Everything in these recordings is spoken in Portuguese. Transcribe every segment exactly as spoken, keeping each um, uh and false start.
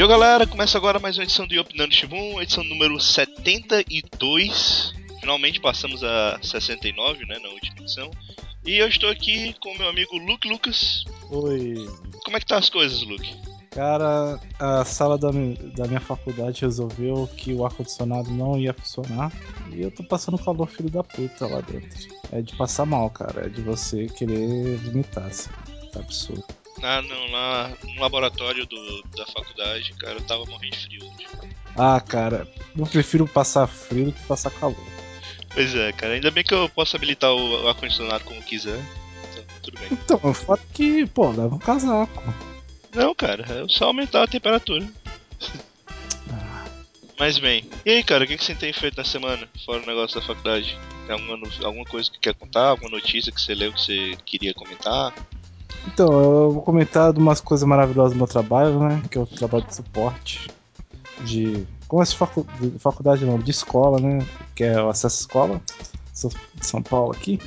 E aí galera, começa agora mais uma edição do Opinando Shibun, edição número setenta e dois. Finalmente passamos a sessenta e nove, né, na última edição. E eu estou aqui com o meu amigo Luke Lucas. Oi. Como é que tá as coisas, Luke? Cara, a sala da, da minha faculdade resolveu que o ar-condicionado não ia funcionar. E eu tô passando calor filho da puta lá dentro. É de passar mal, cara, é de você querer limitar, assim. Tá absurdo. Ah, não, lá no laboratório do, da faculdade, cara, eu tava morrendo de frio hoje. Ah, cara, eu prefiro passar frio do que passar calor. Pois é, cara, ainda bem que eu posso habilitar o ar-condicionado como quiser, então tudo bem. Então, foda que, pô, leva um casaco. Não, cara, é só aumentar a temperatura. Ah. Mas bem, e aí, cara, o que, que você tem feito na semana, fora o negócio da faculdade? Tem alguma, alguma coisa que quer contar, alguma notícia que você leu que você queria comentar? Então, eu vou comentar de umas coisas maravilhosas do meu trabalho, né? Que é o trabalho de suporte de. Como é facu... de faculdade não, de escola, né? Que é o acesso à escola, de São Paulo aqui.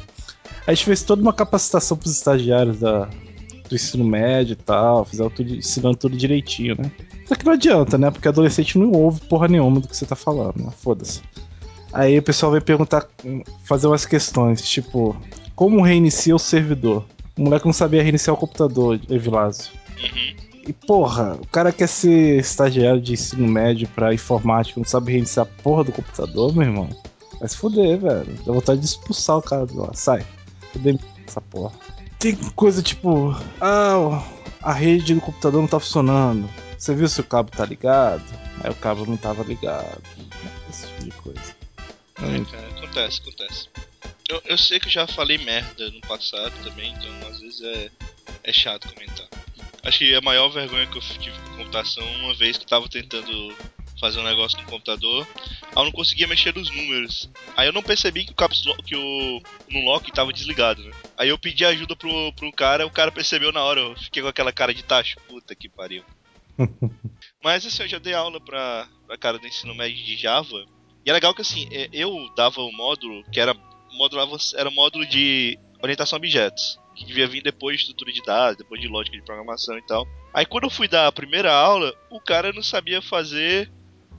A gente fez toda uma capacitação pros estagiários da... do ensino médio e tal, fizeram tudo, ensinando tudo direitinho, né? Só que não adianta, né? Porque adolescente não ouve porra nenhuma do que você tá falando, né? Foda-se. Aí o pessoal vai perguntar, fazer umas questões, tipo, como reinicia o servidor? O moleque não sabia reiniciar o computador, Evilásio. Uhum. E porra, o cara quer ser estagiário de ensino médio pra informática, não sabe reiniciar a porra do computador, meu irmão. Vai se fuder, velho. Dá vontade de expulsar o cara de lá. Sai. Fudei essa porra. Tem coisa tipo, ah, a rede do computador não tá funcionando. Você viu se o cabo tá ligado? Aí o cabo não tava ligado. Esse tipo de coisa. É, cara, acontece, acontece. Eu, eu sei que eu já falei merda no passado também, então às vezes é, é chato comentar. Acho que a maior vergonha que eu tive com computação, uma vez que eu tava tentando fazer um negócio no computador, eu não conseguia mexer nos números. Aí eu não percebi que o caps lock, que o unlock tava desligado, né? Aí eu pedi ajuda pro, pro cara, o cara percebeu na hora, eu fiquei com aquela cara de tacho, puta que pariu. Mas assim, eu já dei aula pra, pra cara do ensino médio de Java, e é legal que assim, eu dava o um módulo que era... Módulo, era um módulo de orientação a objetos, que devia vir depois de estrutura de dados, depois de lógica de programação e tal. Aí quando eu fui dar a primeira aula, o cara não sabia fazer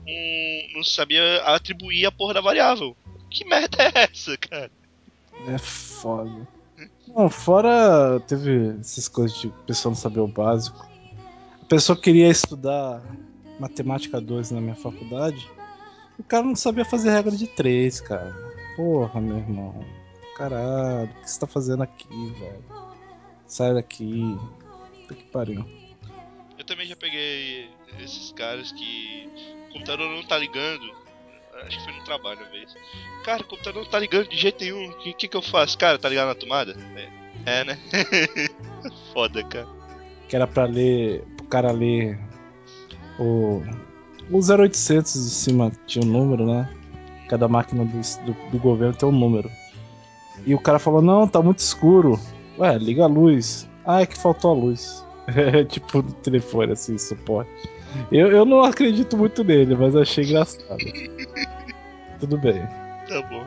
um... não sabia atribuir a porra da variável. Que merda é essa, cara? É foda. Não, fora teve essas coisas de pessoa não saber o básico. A pessoa queria estudar matemática dois na minha faculdade, o cara não sabia fazer regra de três, cara. Porra, meu irmão. Caralho, o que você tá fazendo aqui, velho? Sai daqui. Puta que pariu. Eu também já peguei esses caras que o computador não tá ligando. Acho que foi no trabalho uma vez. Cara, o computador não tá ligando de jeito nenhum. O que, que que eu faço? Cara, tá ligado na tomada? É, é né? Foda, cara. Que era pra ler... Pro cara ler... O... O zero oitocentos em cima tinha um número, né? Cada máquina do, do, do governo tem um número. E o cara falou, não, tá muito escuro. Ué, liga a luz. Ah, é que faltou a luz. Tipo, no telefone, assim, suporte. Eu, eu não acredito muito nele, mas achei engraçado. Tudo bem. Tá bom.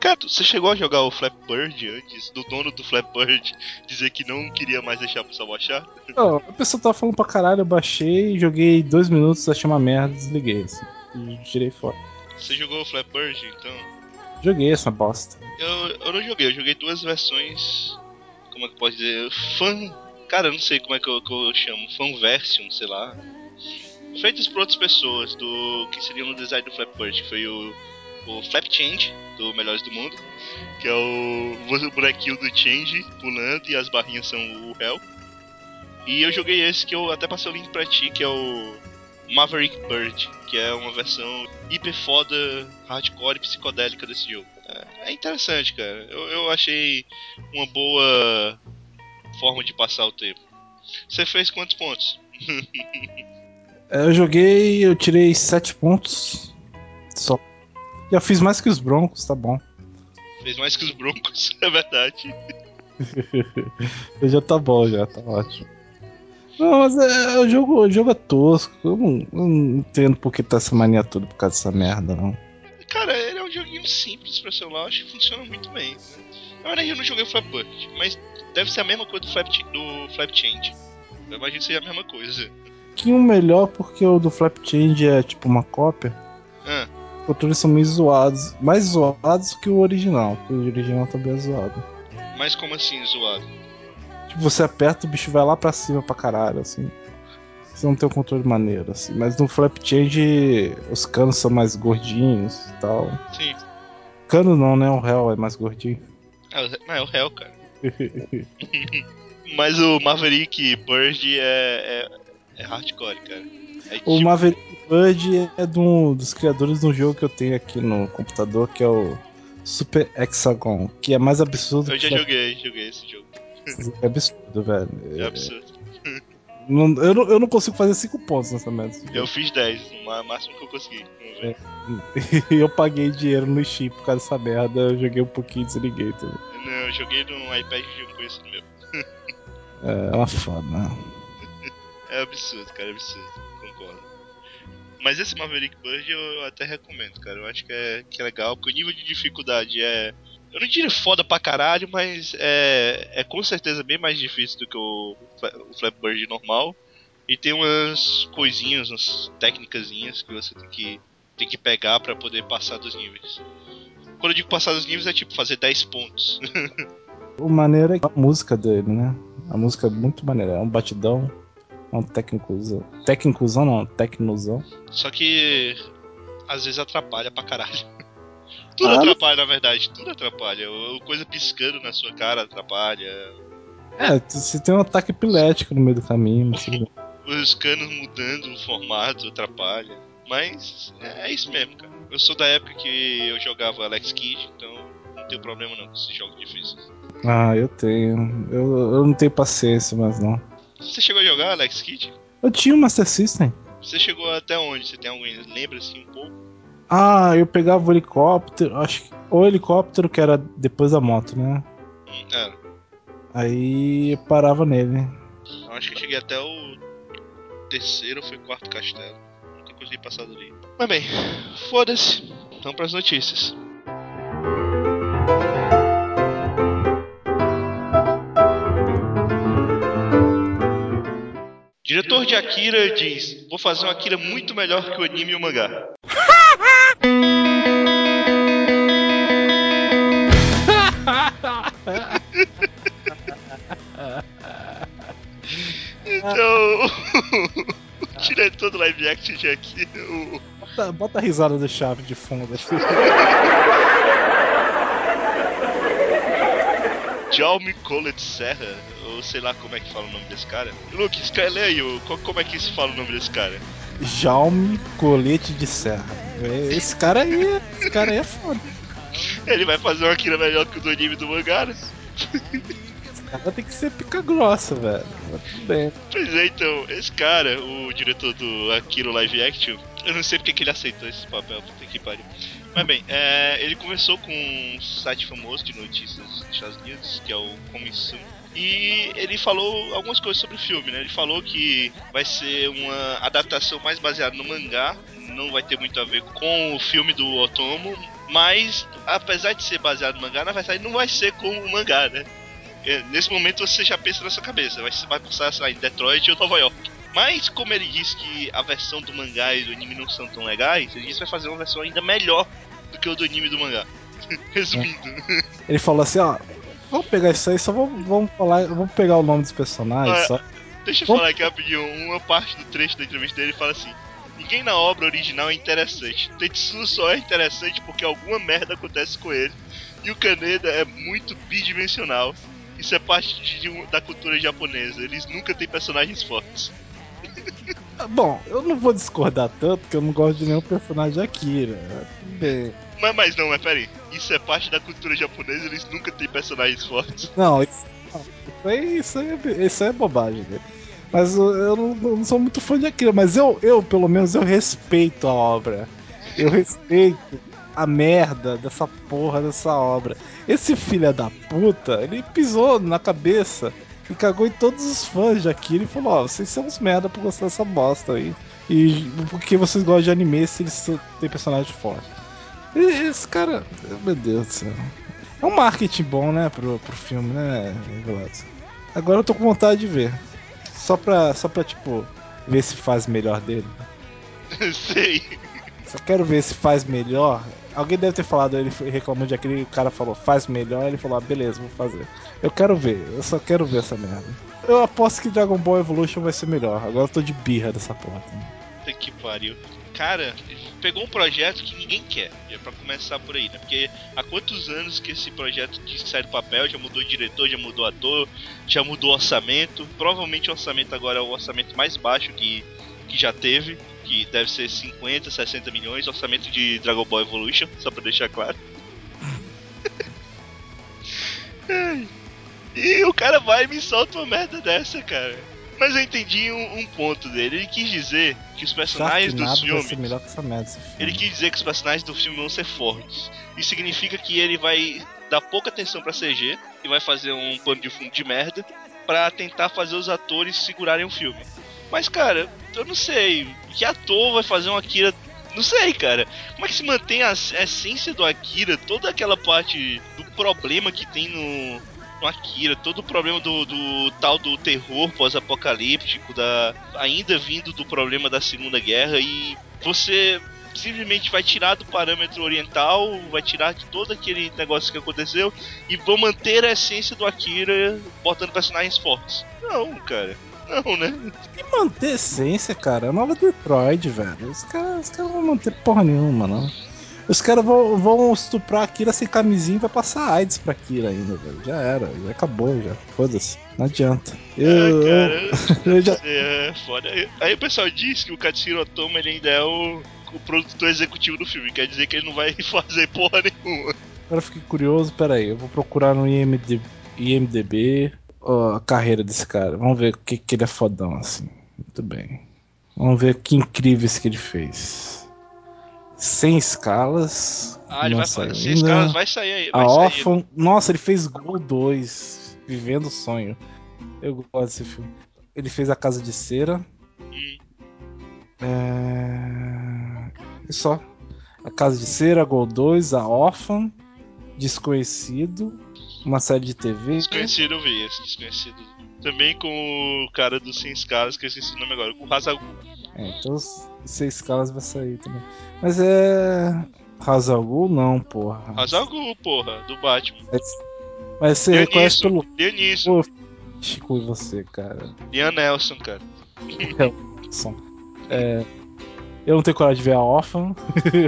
Cara, você chegou a jogar o Flappy Bird antes? Do dono do Flappy Bird dizer que não queria mais deixar a pessoa baixar? Não, a pessoa tava falando pra caralho, eu baixei, joguei dois minutos, achei uma merda, desliguei, assim. E tirei fora. Você jogou o Flap Change, então? Joguei essa bosta. Eu, eu não joguei, eu joguei duas versões... Como é que eu posso dizer? Fan... Cara, eu não sei como é que eu, que eu chamo. Fanversion, sei lá. Feitas por outras pessoas, do... Que seriam no design do Flap Change, que foi o... O Flap Change, do Melhores do Mundo. Que é o... O bonequinho do Change, pulando, e as barrinhas são o Hell. E eu joguei esse, que eu até passei o link pra ti, que é o... Maverick Bird, que é uma versão hiper foda, hardcore e psicodélica desse jogo. É interessante, cara. Eu, eu achei uma boa forma de passar o tempo. Você fez quantos pontos? Eu joguei, eu tirei sete pontos só. Já fiz mais que os Broncos, tá bom. Fez mais que os Broncos, é verdade. Já tá bom, já tá ótimo. Não, mas é, o, jogo, o jogo é tosco, eu não, eu não entendo por que tá essa mania toda por causa dessa merda, não. Cara, ele é um joguinho simples pra celular, acho que funciona muito bem. Na verdade eu não joguei o Flap Bird, mas deve ser a mesma coisa do Flap, do Flap Change. Eu imagino que seja a mesma coisa. pouquinho melhor, porque o do Flap Change é tipo uma cópia. Hum. Os controles são meio zoados. Mais zoados que o original, porque o original também é zoado. Mas como assim, zoado? Tipo, você aperta, o bicho vai lá pra cima pra caralho, assim. Você não tem o controle maneiro, assim. Mas no Flap Change, os canos são mais gordinhos e tal. Sim. Cano não, né? O réu é mais gordinho. Ah, não, é o réu, cara. Mas o Maverick Bird é, é, é hardcore, cara. É o tipo... Maverick Bird é de um, dos criadores de um jogo que eu tenho aqui no computador, que é o Super Hexagon, que é mais absurdo. Eu já que... joguei, joguei esse jogo. É absurdo, velho. É absurdo. Não, eu, não, eu não consigo fazer cinco pontos nessa merda. Eu fiz dez, o máximo que eu consegui. É. Eu paguei dinheiro no Steam por causa dessa merda, eu joguei um pouquinho e desliguei também. Não, eu joguei no iPad de um conhecido meu. É, é uma foda, né? É absurdo, cara, é absurdo, concordo. Mas esse Maverick Bird eu até recomendo, cara. Eu acho que é, que é legal, porque o nível de dificuldade é... Eu não diria foda pra caralho, mas é, é com certeza bem mais difícil do que o, o Flappy Bird normal. E tem umas coisinhas, umas técnicazinhas que você tem que, tem que pegar pra poder passar dos níveis. Quando eu digo passar dos níveis é tipo fazer dez pontos. O maneiro é a música dele, né? A música é muito maneira, é um batidão, é um técnicozão. Técnicozão não, tecnozão. Só que às vezes atrapalha pra caralho. Tudo ah, atrapalha, na verdade, tudo atrapalha. Coisa piscando na sua cara atrapalha. É, você tem um ataque epilético no meio do caminho. Mas... Os canos mudando o formato atrapalha. Mas é isso mesmo, cara. Eu sou da época que eu jogava Alex Kid, então não tenho problema não com esses jogos difíceis. Ah, eu tenho. Eu, eu não tenho paciência, mas não. Você chegou a jogar Alex Kid? Eu tinha o Master System. Você chegou até onde? Você tem alguém? Lembra assim um pouco? Ah, eu pegava o helicóptero, acho que. Ou o helicóptero que era depois da moto, né? Era. Aí eu parava nele. Eu acho que eu cheguei até o terceiro ou foi quarto castelo. Nunca consegui passar dali. Mas bem, foda-se. Vamos pras notícias. Diretor de Akira diz: vou fazer um Akira muito melhor que o anime e o mangá. Então, o diretor do live action de aqui. O... Bota, bota a risada do Chave de fundo. Jaume Collet-Serra, ou sei lá como é que fala o nome desse cara. Luke, escreve aí, como é que se fala o nome desse cara? Jaume Colete de Serra. Esse cara aí, esse cara aí é foda. Ele vai fazer uma Akira melhor que o do anime do mangá, né? Esse cara tem que ser pica grossa, velho. Mas tudo bem. Pois é, então, esse cara, o diretor do Akira Live Action, eu não sei porque que ele aceitou esse papel, puta que pariu. Mas bem, é, ele conversou com um site famoso de notícias dos Estados Unidos, que é o Comissão. E ele falou algumas coisas sobre o filme, né? Ele falou que vai ser uma adaptação mais baseada no mangá, não vai ter muito a ver com o filme do Otomo, mas apesar de ser baseado no mangá, na verdade não vai ser como o mangá, né? Nesse momento você já pensa na sua cabeça, você vai passar sei lá, em Detroit ou Nova York. Mas como ele disse que a versão do mangá e do anime não são tão legais, ele disse que vai fazer uma versão ainda melhor do que o do anime e do mangá. Resumindo. Ele falou assim, ó... Vamos pegar isso aí, só vamos, vamos falar, vamos pegar o nome dos personagens. Ah, só. Deixa eu vamos... falar aqui rapidinho, uma parte do trecho da entrevista dele fala assim: ninguém na obra original é interessante. Tetsu só é interessante porque alguma merda acontece com ele. E o Kaneda é muito bidimensional. Isso é parte de, de, da cultura japonesa. Eles nunca têm personagens fortes. Bom, eu não vou discordar tanto porque eu não gosto de nenhum personagem de Akira. Tudo bem. Mas, mas não, mas peraí, isso é parte da cultura japonesa, eles nunca têm personagens fortes. Não, isso, não, isso, aí, isso, aí, isso aí é bobagem, né? Mas eu, eu, não, eu não sou muito fã de Akira, mas eu, eu, pelo menos, eu respeito a obra. Eu respeito a merda dessa porra dessa obra. Esse filho da puta, ele pisou na cabeça e cagou em todos os fãs de Akira e falou, ó, oh, vocês são uns merda por gostar dessa bosta aí. E porque vocês gostam de anime se eles têm personagens fortes. Esse cara, meu Deus do céu. É um marketing bom, né, pro, pro filme, né, Agora eu tô com vontade de ver. Só pra, só pra tipo, ver se faz melhor dele. Sei. Só quero ver se faz melhor. Alguém deve ter falado, ele reclamou de aquele, o cara falou, faz melhor, ele falou, ah, beleza, vou fazer. Eu quero ver, eu só quero ver essa merda. Eu aposto que Dragon Ball Evolution vai ser melhor, agora eu tô de birra dessa porra. Que pariu. Cara, pegou um projeto que ninguém quer, já pra começar por aí, né? Porque há quantos anos que esse projeto de sair do papel, já mudou o diretor, já mudou o ator, já mudou o orçamento. Provavelmente o orçamento agora é o orçamento mais baixo que, que já teve, que deve ser cinquenta, sessenta milhões, orçamento de Dragon Ball Evolution, só pra deixar claro. E o cara vai e me solta uma merda dessa, cara. Mas eu entendi um, um ponto dele. Ele quis dizer que os personagens do filme, filme. Ele quis dizer que os personagens do filme vão ser fortes. Isso significa que ele vai dar pouca atenção pra C G e vai fazer um pano de fundo de merda pra tentar fazer os atores segurarem o filme. Mas, cara, eu não sei. Que ator vai fazer um Akira? Não sei, cara. Como é que se mantém a essência do Akira? Toda aquela parte do problema que tem no, no Akira. Todo o problema do, do tal do terror pós-apocalíptico. Da, ainda vindo do problema da Segunda Guerra. E você simplesmente vai tirar do parâmetro oriental. Vai tirar de todo aquele negócio que aconteceu. E vão manter a essência do Akira botando personagens fortes. Não, cara. Não, né? E manter a essência, cara, é a nova Detroit, velho. Os caras cara não vão manter porra nenhuma, não. Os caras vão, vão estuprar a Kira sem camisinha e vai passar AIDS pra Kira ainda, velho. Já era, já acabou, já. Foda-se, não adianta. Eu, é, cara, eu, eu já... é foda. Aí o pessoal diz que o Katsuhiro Otomo ele ainda é o, o produtor executivo do filme. Quer dizer que ele não vai fazer porra nenhuma. Agora eu fiquei curioso, peraí, eu vou procurar no I M D B... I M D B... a carreira desse cara, vamos ver o que, que ele é fodão assim, muito bem, vamos ver que incríveis que ele fez. Sem Escalas, ah, ele vai fazer. Sem Escalas vai sair aí, vai A Órfã, nossa, ele fez Gol dois, Vivendo o Sonho, eu gosto desse filme. Ele fez A Casa de Cera e é... e só A Casa de Cera, Gol dois, A Órfã, Desconhecido. Uma série de T V. Desconhecido, eu vi esse Desconhecido. Também com o cara do Sem Escalas, que eu esqueci o nome agora, com o Hazalgu. É, então Sem Escalas vai sair também. Mas é... Hazalgu não, porra. Hazalgu, porra, do Batman. Mas, mas você Dionísio, reconhece pelo... Dionísio. Chico, e você, cara? Ian Nelson, cara. Ian Nelson. É... Eu não tenho coragem de ver A Órfã.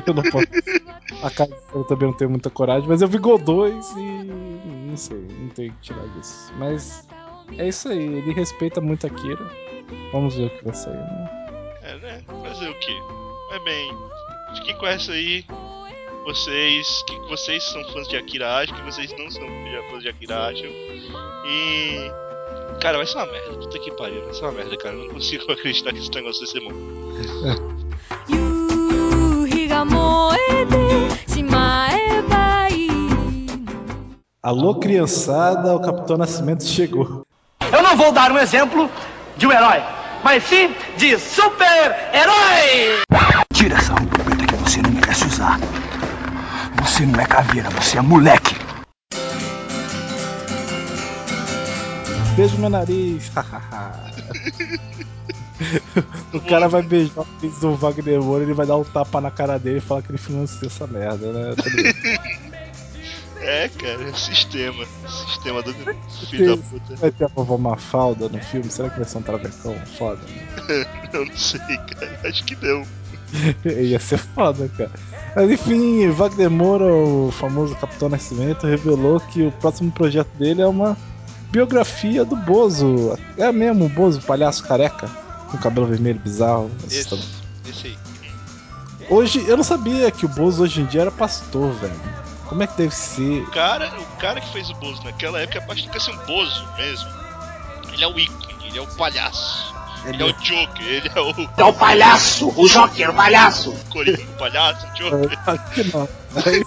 Eu não posso. A Casa eu também não tenho muita coragem, mas eu vi Gol dois e... Não sei, não tenho que tirar disso. Mas é isso aí, ele respeita muito a Kira. Vamos ver o que vai sair, né? É, né? Fazer o quê? Mas bem, fiquem com essa aí. Vocês que vocês são fãs de Akira, acham que vocês não são fãs de Akira, acham. E... Cara, vai ser uma merda. Puta que pariu, vai ser uma merda, cara. Eu não consigo acreditar que esse negócio vai ser bom. Alô, criançada, o Capitão Nascimento chegou. Eu não vou dar um exemplo de um herói, mas sim de super-herói! Tira essa roupa preta que você não merece usar. Você não é caveira, você é moleque. Beijo no meu nariz. O cara vai beijar o nariz do Wagner Moura, ele vai dar um tapa na cara dele e falar que ele financia essa merda, né? É, cara, sistema. Sistema do filho da puta. Vai ter a vovó Mafalda no filme? Será que vai ser um travecão foda? Eu não sei, cara. Acho que não. Ia ser foda, cara. Mas enfim, Wagner Moura, o famoso Capitão Nascimento, revelou que o próximo projeto dele é uma biografia do Bozo. É mesmo, o Bozo, palhaço careca, com cabelo vermelho bizarro. Esse, esse aí. Hoje, eu não sabia que o Bozo hoje em dia era pastor, velho. Como é que deve ser? O cara, o cara que fez o Bozo naquela época, a parte do que é ser um Bozo mesmo. Ele é o ícone, ele é o palhaço. Ele, ele é o Joker, ele é o... É o palhaço, o Joker, o palhaço. O Coringa, o palhaço, o Joker.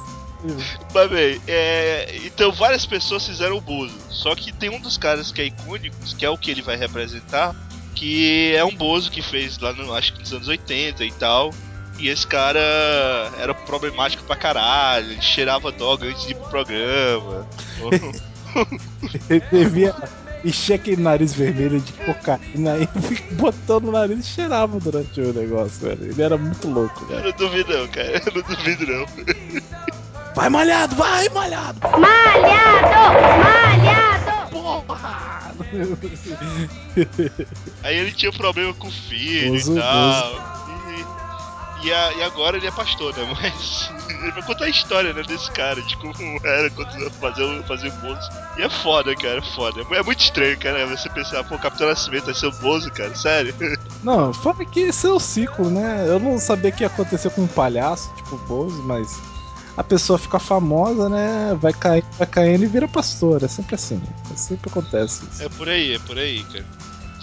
Mas bem, é... então várias pessoas fizeram o Bozo. Só que tem um dos caras que é icônico, que é o que ele vai representar, que é um Bozo que fez lá, no, acho que nos anos oitenta e tal. E esse cara era problemático pra caralho, ele cheirava droga antes de ir pro programa. Ele devia enchia aquele nariz vermelho de cocaína e botou no nariz e cheirava durante o negócio, velho. Ele era muito louco, velho. Eu não duvido não, cara. Eu não duvido não. Vai, malhado! Vai, malhado! Malhado! Malhado! Porra! Aí ele tinha problema com o filho Bozo, e tal. E, a, e agora ele é pastor, né? Mas ele vai contar a história, né, desse cara, de como era quando fazia, fazia o Bozo. E é foda, cara, é foda. É muito estranho, cara, você pensar, pô, o Capitão Nascimento vai ser o Bozo, cara, sério? Não, fora que esse é o ciclo, né? Eu não sabia que ia acontecer com um palhaço, tipo o Bozo, mas a pessoa fica famosa, né? Vai cair, vai caindo e vira pastor. É sempre assim. É sempre acontece isso. É por aí, é por aí, cara.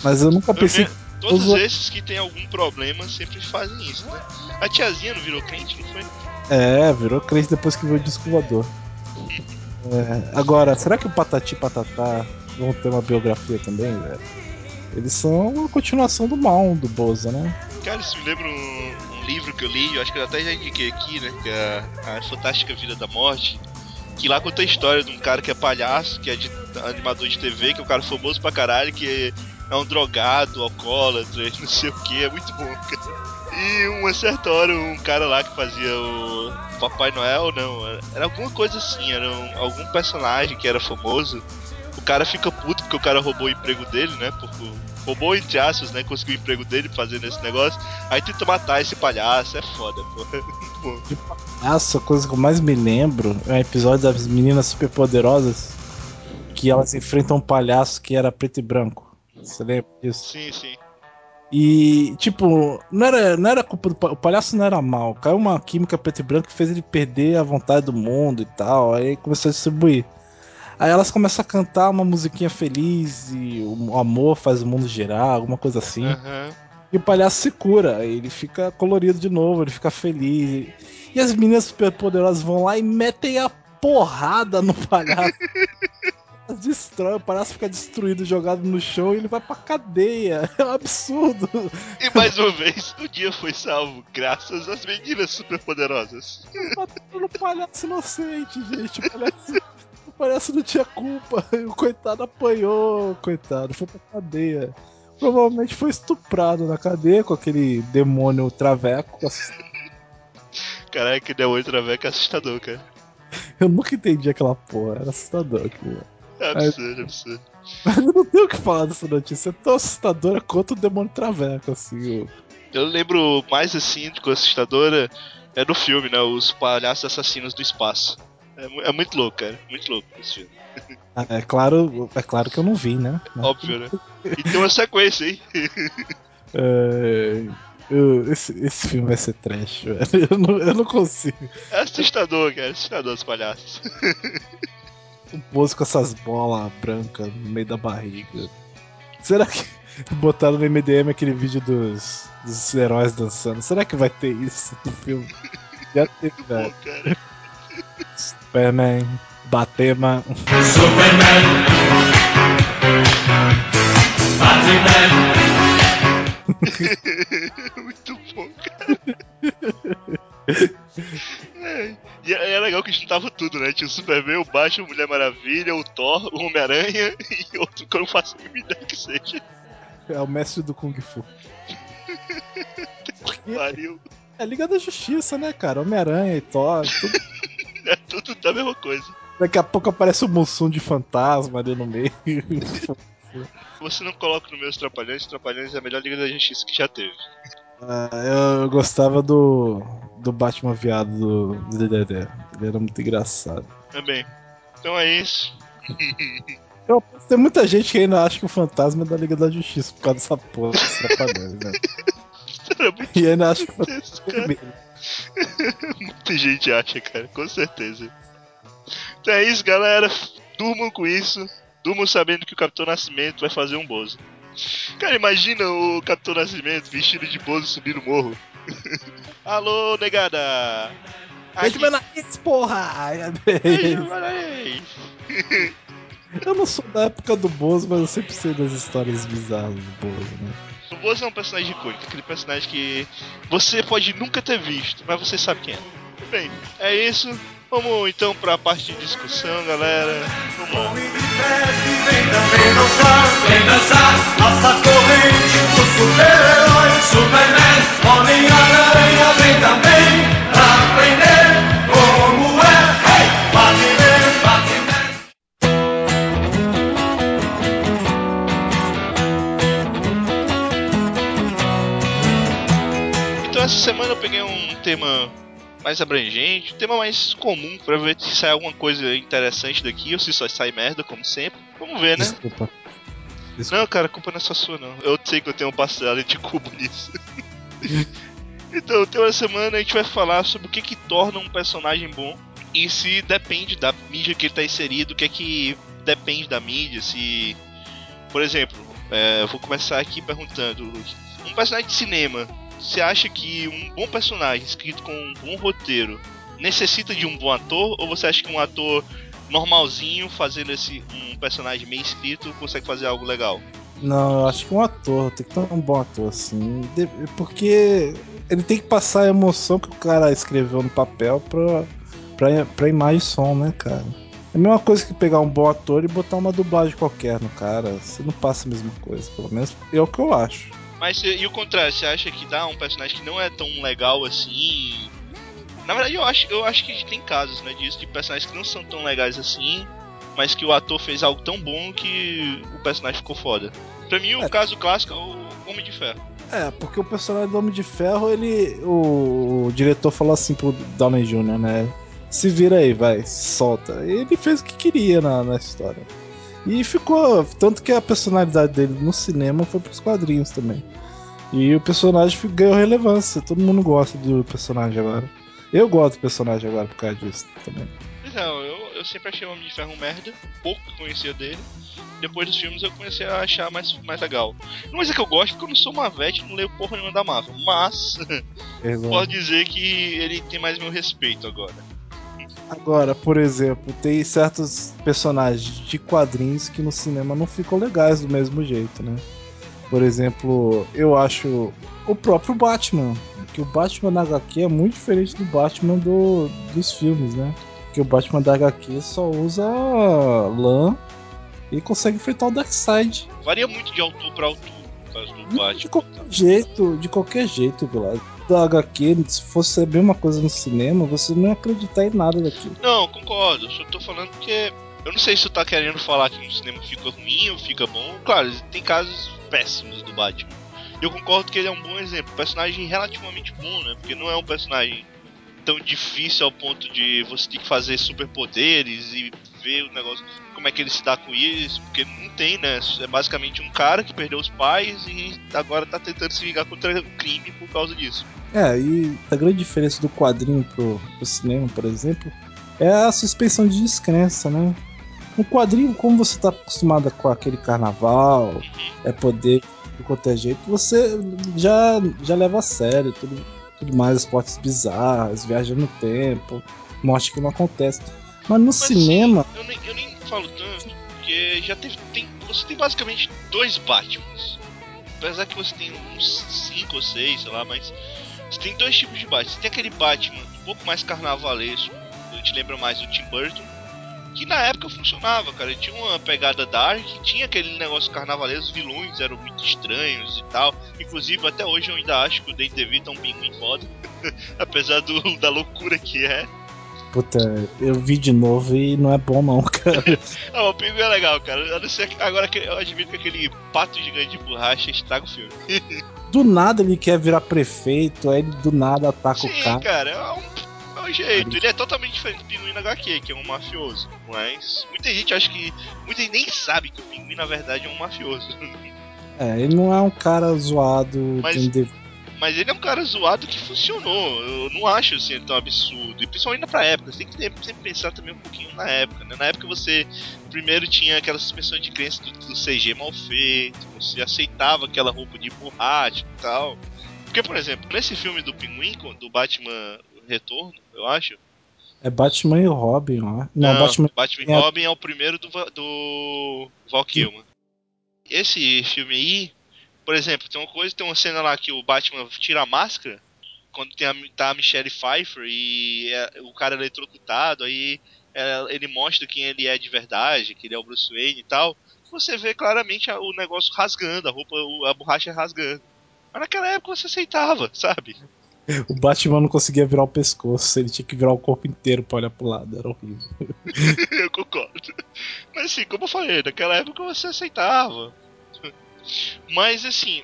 Mas eu nunca pensei... Eu... Todos os... esses que tem algum problema sempre fazem isso, né? A tiazinha não virou crente, não foi? É, virou crente depois que viu o disco voador. É, agora, será que o Patati e Patatá vão ter uma biografia também, velho? Eles são uma continuação do mal, do Bozo, né? Cara, isso me lembra um, um livro que eu li, eu acho que eu até já indiquei aqui, né? Que é a Fantástica Vida da Morte. Que lá conta a história de um cara que é palhaço, que é de, animador de T V, que é um cara famoso pra caralho, que... é um drogado, alcoólatra, não sei o que, é muito bom, cara. E uma certa hora, um cara lá que fazia o Papai Noel, não, era alguma coisa assim, era um, algum personagem que era famoso. O cara fica puto porque o cara roubou o emprego dele, né, porque roubou entre aspas, né, conseguiu o emprego dele fazendo esse negócio. Aí tenta matar esse palhaço, é foda, pô, é muito bom. De palhaço, a coisa que eu mais me lembro é um episódio das Meninas Superpoderosas, que elas enfrentam um palhaço que era preto e branco. Você lembra disso? Sim, sim. E, tipo, não era, não era culpa do palhaço. O palhaço não era mal. Caiu uma química preto e branco que fez ele perder a vontade do mundo e tal. Aí começou a distribuir. Aí elas começam a cantar uma musiquinha feliz e o amor faz o mundo girar, alguma coisa assim. Uhum. E o palhaço se cura. Ele fica colorido de novo, ele fica feliz. E as meninas superpoderosas vão lá e metem a porrada no palhaço. Destrói, o palhaço fica destruído, jogado no chão e ele vai pra cadeia. É um absurdo. E mais uma vez, o dia foi salvo graças às meninas superpoderosas. Matando o palhaço inocente, gente. O palhaço, o palhaço não tinha culpa. O coitado apanhou, coitado. Foi pra cadeia. Provavelmente foi estuprado na cadeia com aquele demônio traveco. Caralho, que demônio traveco é assustador, cara. Eu nunca entendi aquela porra. Era assustador aquilo. É absurdo, é absurdo. Mas eu não tenho o que falar dessa notícia. É tão assustadora quanto o Demônio Traveco, assim. Eu, eu lembro mais, assim, de coisa assustadora é no filme, né? Os Palhaços Assassinos do Espaço. É, é muito louco, cara. Muito louco esse filme. É, é, claro, é claro que eu não vi, né? Mas... Óbvio, né? E tem uma sequência, hein? É... Eu, esse, esse filme vai ser trash, velho. Eu não, eu não consigo. É assustador, cara. É assustador os palhaços. O Bozo com essas bolas brancas no meio da barriga. Será que botaram no M D M aquele vídeo dos, dos heróis dançando? Será que vai ter isso no filme? Já teve, velho. Superman, Batman. Superman, Batman. Muito bom, cara. É, e é legal que juntava tudo, né? Tinha o Superman, o Batman, a Mulher Maravilha, o Thor, o Homem-Aranha e outro que eu não faço a ideia que seja. É o mestre do Kung Fu. Pariu. É a Liga da Justiça, né, cara? Homem-Aranha e Thor. Tudo... é tudo da mesma coisa. Daqui a pouco aparece o Mussum de fantasma ali no meio. Você não coloca no meio os Trapalhões, os Trapalhões é a melhor Liga da Justiça que já teve. Ah, eu gostava do do Batman viado do, do Dedé. Ele era muito engraçado. Também. Então é isso. Eu, tem muita gente que ainda acha que o fantasma é da Liga da Justiça por causa dessa porra dos Trapalhões, né? E ainda acha que o fantasma é muita gente acha, cara, com certeza. Então é isso, galera. Durmam com isso. Durmam sabendo que o Capitão Nascimento vai fazer um Bozo. Cara, imagina o Capitão Nascimento vestido de Bozo subindo o morro. Alô, negada! Aqui... Beijo, nariz, porra! Beijo, eu não sou da época do Bozo, mas eu sempre sei das histórias bizarras do Bozo, né? O Bozo é um personagem icônico, aquele personagem que você pode nunca ter visto, mas você sabe quem é. Bem, é isso. Vamos então pra parte de discussão, galera. Vamos lá. Vem também dançar, vem dançar nossa corrente dos super-heróis. Superman, Homem-Aranha, vem também pra aprender como é. Hey! Batman, Batman. Então essa semana eu peguei um tema mais abrangente, um tema mais comum, pra ver se sai alguma coisa interessante daqui ou se só sai merda, como sempre. Vamos ver, né? Desculpa. Desculpa. Não, cara, a culpa não é só sua, não. Eu sei que eu tenho um passado de cubo nisso. Então, o tema da semana a gente vai falar sobre o que que torna um personagem bom e se depende da mídia que ele tá inserido, o que é que depende da mídia, se... Por exemplo, é, eu vou começar aqui perguntando, um personagem de cinema... Você acha que um bom personagem escrito com um bom roteiro necessita de um bom ator? Ou você acha que um ator normalzinho fazendo esse, um personagem meio escrito consegue fazer algo legal? Não, eu acho que um ator, tem que ter um bom ator assim, porque ele tem que passar a emoção que o cara escreveu no papel pra, pra, pra imagem e som, né, cara? É a mesma coisa que pegar um bom ator e botar uma dublagem qualquer no cara, você não passa a mesma coisa, pelo menos é o que eu acho. Mas e o contrário, você acha que dá um personagem que não é tão legal assim? Na verdade eu acho, eu acho que tem casos, né, disso, de personagens que não são tão legais assim, mas que o ator fez algo tão bom que o personagem ficou foda. Pra mim o é. caso clássico é o Homem de Ferro. É, porque o personagem do Homem de Ferro, ele, o, o diretor falou assim pro Downey júnior, né, se vira aí, vai, solta. Ele fez o que queria na, na história. E ficou, tanto que a personalidade dele no cinema foi pros quadrinhos também. E o personagem ganhou relevância, todo mundo gosta do personagem agora. Eu gosto do personagem agora por causa disso também. Então, eu, eu sempre achei o Homem de Ferro um merda, pouco que conhecia dele. Depois dos filmes eu comecei a achar mais, mais legal. Não é que eu gosto, porque eu não sou Mavete, não leio porra nenhuma da Marvel. Mas, posso dizer que ele tem mais meu respeito agora. Agora, por exemplo, tem certos personagens de quadrinhos que no cinema não ficam legais do mesmo jeito, né? Por exemplo, eu acho o próprio Batman, que o Batman da agá quê é muito diferente do Batman do, dos filmes, né? Porque o Batman da agá quê só usa lã e consegue enfrentar o Darkseid. Varia muito de autor pra autor, no caso do Batman. De qualquer jeito, de qualquer jeito, Bilal. Da agá quê, se fosse a mesma coisa no cinema, você não ia acreditar em nada daquilo. Não, concordo, só tô falando porque eu não sei se tu tá querendo falar que no cinema fica ruim ou fica bom. Claro, tem casos péssimos do Batman. Eu concordo que ele é um bom exemplo, um personagem relativamente bom, né? Porque não é um personagem tão difícil ao ponto de você ter que fazer superpoderes e ver o negócio, como é que ele se dá com isso, porque não tem, né? É basicamente um cara que perdeu os pais e agora tá tentando se ligar contra o crime por causa disso. É, e a grande diferença do quadrinho pro, pro cinema, por exemplo, é a suspensão de descrença, né? No quadrinho, como você tá acostumado com aquele carnaval, uhum. é poder de qualquer jeito, você já, já leva a sério tudo, tudo mais, as portas bizarras, viagem no tempo, morte que não acontece. Mas no Mas, cinema... Eu nem, eu nem falo tanto, porque já teve... Tem, você tem basicamente dois Batmans. Apesar que você tem uns cinco ou seis, sei lá, mas... Você tem dois tipos de Batman. Você tem aquele Batman um pouco mais carnavalesco, eu te lembro mais do Tim Burton, que na época funcionava, cara. Ele tinha uma pegada dark, tinha aquele negócio carnavalesco, os vilões eram muito estranhos e tal. Inclusive, até hoje eu ainda acho que o Dente Devita é um pinguim foda, apesar do, da loucura que é. Puta, eu vi de novo e não é bom não, cara. Ah, o Pinguim é legal, cara. Eu não sei, agora que eu admito que aquele pato gigante de borracha estraga o filme. Do nada ele quer virar prefeito, aí ele do nada ataca Sim, o cara. Sim, cara, é um, é um jeito. Ele é totalmente diferente do Pinguim na agá quê, que é um mafioso. Mas muita gente acha que... Muita gente nem sabe que o Pinguim na verdade é um mafioso. É, ele não é um cara zoado... Mas... Mas ele é um cara zoado que funcionou. Eu não acho assim tão absurdo. E principalmente ainda pra época. Você tem que sempre pensar também um pouquinho na época, né? Na época você primeiro tinha aquela suspensão de crença do, do cê gê mal feito. Você aceitava aquela roupa de borracha e tal. Porque, por exemplo, nesse filme do Pinguim, do Batman Retorno, eu acho. É Batman e Robin, ó. Não, não Batman, Batman e é... Robin é o primeiro do, do Val Kilmer. Esse filme aí... Por exemplo, tem uma coisa, tem uma cena lá que o Batman tira a máscara quando tem a, tá a Michelle Pfeiffer e é, o cara eletrocutado, aí é, ele mostra quem ele é de verdade, que ele é o Bruce Wayne e tal, você vê claramente a, o negócio rasgando, a roupa, a borracha rasgando. Mas naquela época você aceitava, sabe? O Batman não conseguia virar o pescoço, ele tinha que virar o corpo inteiro pra olhar pro lado, era horrível. Eu concordo. Mas assim, como eu falei, naquela época você aceitava. Mas assim,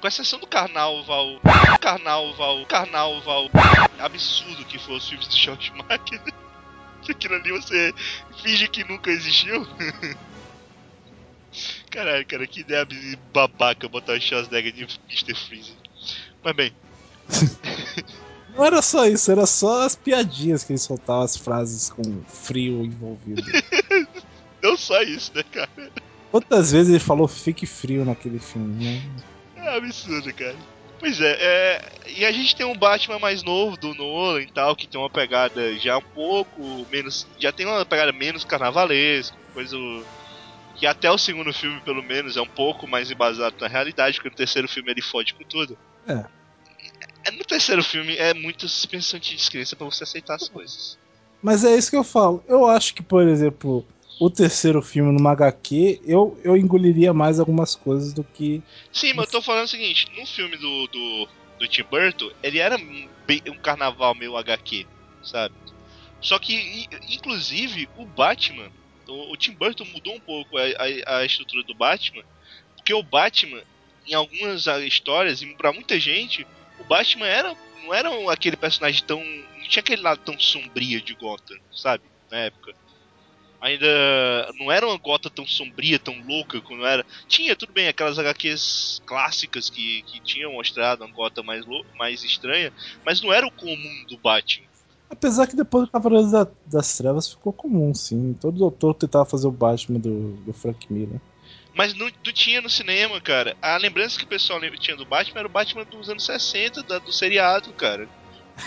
com exceção do carnaval, carnaval, carnaval absurdo que foi os filmes do Schwarzenegger, que aquilo ali você finge que nunca existiu. Caralho, cara, que ideia babaca botar o Schwarzenegger de mister Freeze. Mas bem. Não era só isso, era só as piadinhas que eles soltavam, as frases com frio envolvido. Não só isso, né, cara? Quantas vezes ele falou fique frio naquele filme, né? É absurdo, cara. Pois é, é, e a gente tem um Batman mais novo do Nolan e tal, que tem uma pegada já um pouco menos. Já tem uma pegada menos carnavalesca, coisa. Que até o segundo filme, pelo menos, é um pouco mais embasado na realidade, porque no terceiro filme ele fode com tudo. É. No terceiro filme é muita suspensão de descrença pra você aceitar as coisas. Mas é isso que eu falo. Eu acho que, por exemplo, o terceiro filme numa agá quê, eu, eu engoliria mais algumas coisas do que... Sim, mas eu tô falando o seguinte, no filme do, do, do Tim Burton, ele era bem, um carnaval meio agá quê, sabe? Só que, inclusive, o Batman, o, o Tim Burton mudou um pouco a, a, a estrutura do Batman, porque o Batman, em algumas histórias, e pra muita gente... O Batman era, não era aquele personagem tão... Não tinha aquele lado tão sombrio de Gotham, sabe? Na época. Ainda não era uma Gotham tão sombria, tão louca como era. Tinha, tudo bem, aquelas agá quês clássicas que, que tinham mostrado uma Gotham mais, louca, mais estranha. Mas não era o comum do Batman. Apesar que depois do Cavaleiros da, das Trevas ficou comum, sim. Todo autor tentava fazer o Batman do, do Frank Miller. Mas não, não tinha no cinema, cara. A lembrança que o pessoal tinha do Batman era o Batman dos anos sessenta, da, do seriado, cara.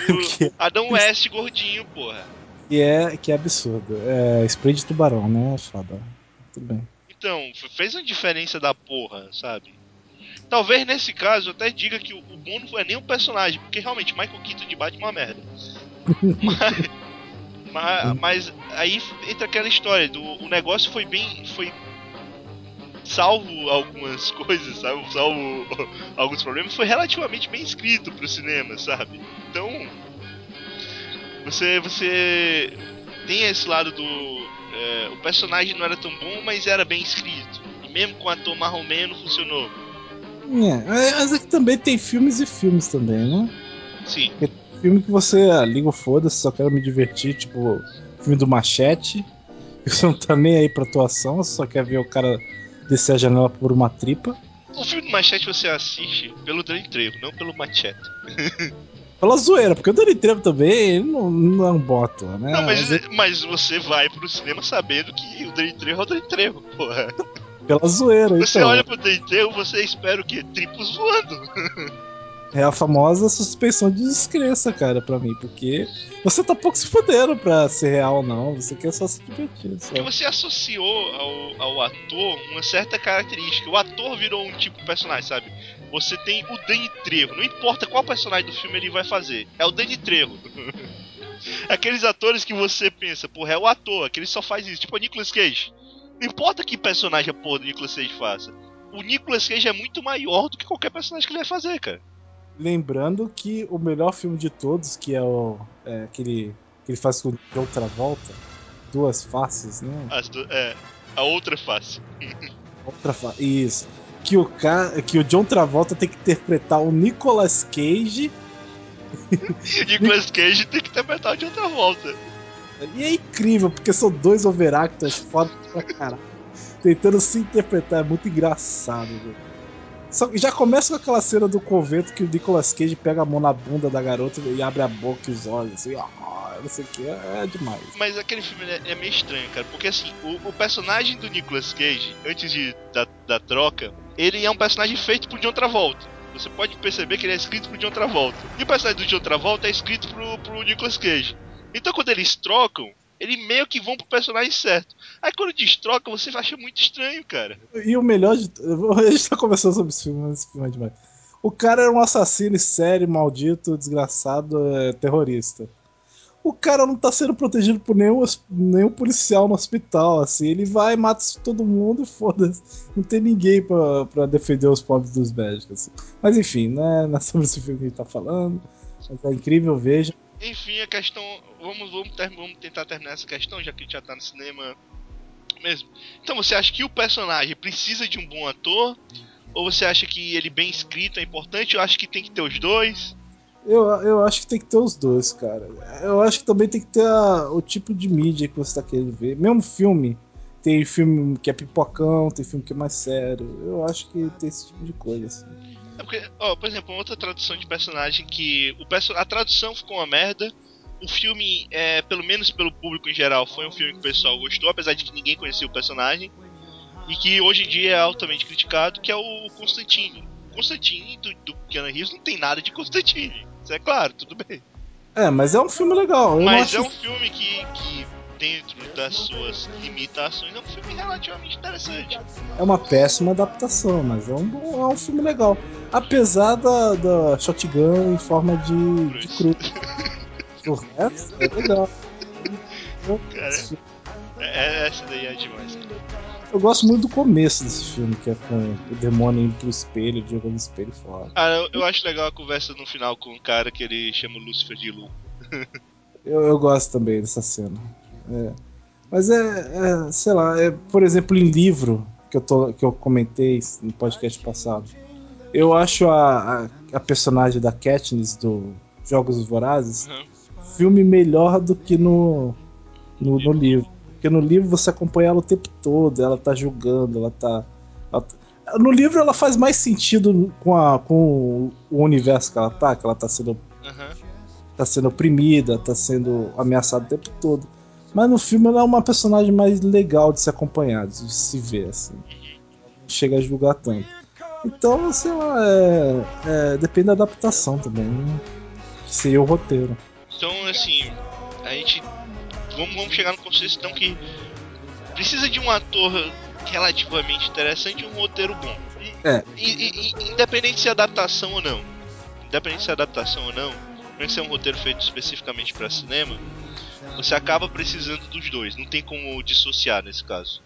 O Adam West gordinho, porra. E é que é absurdo. É spray de tubarão, né, foda. Tudo bem. Então, fez uma diferença da porra, sabe? Talvez nesse caso eu até diga que o, o bom não é nem um personagem, porque realmente Michael Keaton de Batman é uma merda. mas, mas, mas aí entra aquela história do o negócio foi bem. Foi salvo algumas coisas, salvo, salvo alguns problemas, foi relativamente bem escrito pro cinema, sabe? Então, você, você tem esse lado do... É, o personagem não era tão bom, mas era bem escrito. E mesmo com o ator marromeno, funcionou. É, mas é que também tem filmes e filmes também, né? Sim. Tem filme que você ah, liga o foda-se, só quero me divertir, tipo o filme do Machete, que você não tá nem aí pra atuação, você só quer ver o cara... descer a janela por uma tripa. O filme do Machete você assiste pelo Danny Trejo, não pelo Machete. Pela zoeira, porque o Danny Trejo também ele não, não é um bom ator, né? Não, mas, mas você vai pro cinema sabendo que o Danny Trejo é o Danny Trejo, porra. Pela zoeira, isso. Você então olha pro Danny Trejo, você espera o quê? Tripos voando. É a famosa suspensão de descrença, cara, pra mim, porque você tá pouco se fudendo pra ser real ou não, você quer só se divertir. Só. Porque você associou ao, ao ator uma certa característica, o ator virou um tipo de personagem, sabe? Você tem o Danny Trejo, não importa qual personagem do filme ele vai fazer, é o Danny Trejo. Aqueles atores que você pensa, porra, é o ator, que ele só faz isso, tipo o Nicolas Cage. Não importa que personagem a porra do Nicolas Cage faça, o Nicolas Cage é muito maior do que qualquer personagem que ele vai fazer, cara. Lembrando que o melhor filme de todos, que é o é, aquele que ele faz com outra volta, duas faces, né? As do, é, a outra face. Outra face, isso. Que o, ca... que o John Travolta tem que interpretar o Nicolas Cage. E o Nicolas Cage tem que interpretar o John Travolta. E é incrível, porque são dois overactors foda pra caralho. Tentando se interpretar, é muito engraçado, velho. Já começa com aquela cena do convento que o Nicolas Cage pega a mão na bunda da garota e abre a boca e os olhos, assim, ah, não sei o que, é demais. Mas aquele filme é meio estranho, cara, porque assim, o, o personagem do Nicolas Cage, antes de, da, da troca, ele é um personagem feito por John Travolta. Você pode perceber que ele é escrito por John Travolta. E o personagem do John Travolta é escrito pro, pro Nicolas Cage. Então quando eles trocam, eles meio que vão pro personagem certo. Aí quando destroca, você acha muito estranho, cara. E o melhor de... A gente tá conversando sobre esse filme, mas esse filme é demais. O cara era um assassino em série, maldito, desgraçado, terrorista. O cara não tá sendo protegido por nenhum, nenhum policial no hospital, assim. Ele vai, mata todo mundo e foda-se. Não tem ninguém pra, pra defender os pobres dos médicos. Assim. Mas enfim, né? Não é sobre esse filme que a gente tá falando. Mas é incrível, veja. Enfim, a questão... Vamos, vamos, ter... vamos tentar terminar essa questão, já que a gente já tá no cinema mesmo. Então, você acha que o personagem precisa de um bom ator? Ou você acha que ele bem escrito é importante? Eu acho que tem que ter os dois. Eu, eu acho que tem que ter os dois, cara. Eu acho que também tem que ter a, o tipo de mídia que você tá querendo ver. Mesmo filme, tem filme que é pipocão, tem filme que é mais sério. Eu acho que tem esse tipo de coisa, assim. É porque, ó, por exemplo, outra tradução de personagem que... O perso- a tradução ficou uma merda. O filme, é, pelo menos pelo público em geral, foi um filme que o pessoal gostou, apesar de que ninguém conhecia o personagem. E que hoje em dia é altamente criticado, que é o Constantine. Constantine do, do Keanu Reeves não tem nada de Constantine. Isso é claro, tudo bem. É, mas é um filme legal. Eu mas acho... é um filme que, que, dentro das suas limitações, é um filme relativamente interessante. É uma péssima adaptação, mas é um, é um filme legal. Apesar da, da Shotgun em forma de, de cru. O resto é legal. Cara, é, essa daí é demais, cara. Eu gosto muito do começo desse filme, que é com o demônio indo pro espelho, jogando o espelho fora. Ah, eu, eu acho legal a conversa no final com um cara que ele chama o Lúcifer de Lu. eu, eu gosto também dessa cena. É. Mas é, é, sei lá, é, por exemplo, em livro, que eu, tô, que eu comentei no podcast passado, eu acho a, a, a personagem da Katniss do Jogos Vorazes, uhum, filme melhor do que no, no, no livro. Porque no livro você acompanha ela o tempo todo, ela tá julgando, ela tá... Ela tá... No livro ela faz mais sentido com, a, com o universo que ela tá, que ela tá sendo, uhum, tá sendo oprimida, tá sendo ameaçada o tempo todo. Mas no filme ela é uma personagem mais legal de se acompanhar, de se ver, assim. Não chega a julgar tanto. Então, sei lá, é, é, depende da adaptação também, né? Seria o roteiro. Então, assim, a gente... Vamos, vamos chegar no consenso, então, que precisa de um ator relativamente interessante e um roteiro bom. E, é. e, e, e, independente se é adaptação ou não. Independente se é adaptação ou não, mesmo se é um roteiro feito especificamente para cinema, você acaba precisando dos dois. Não tem como dissociar nesse caso.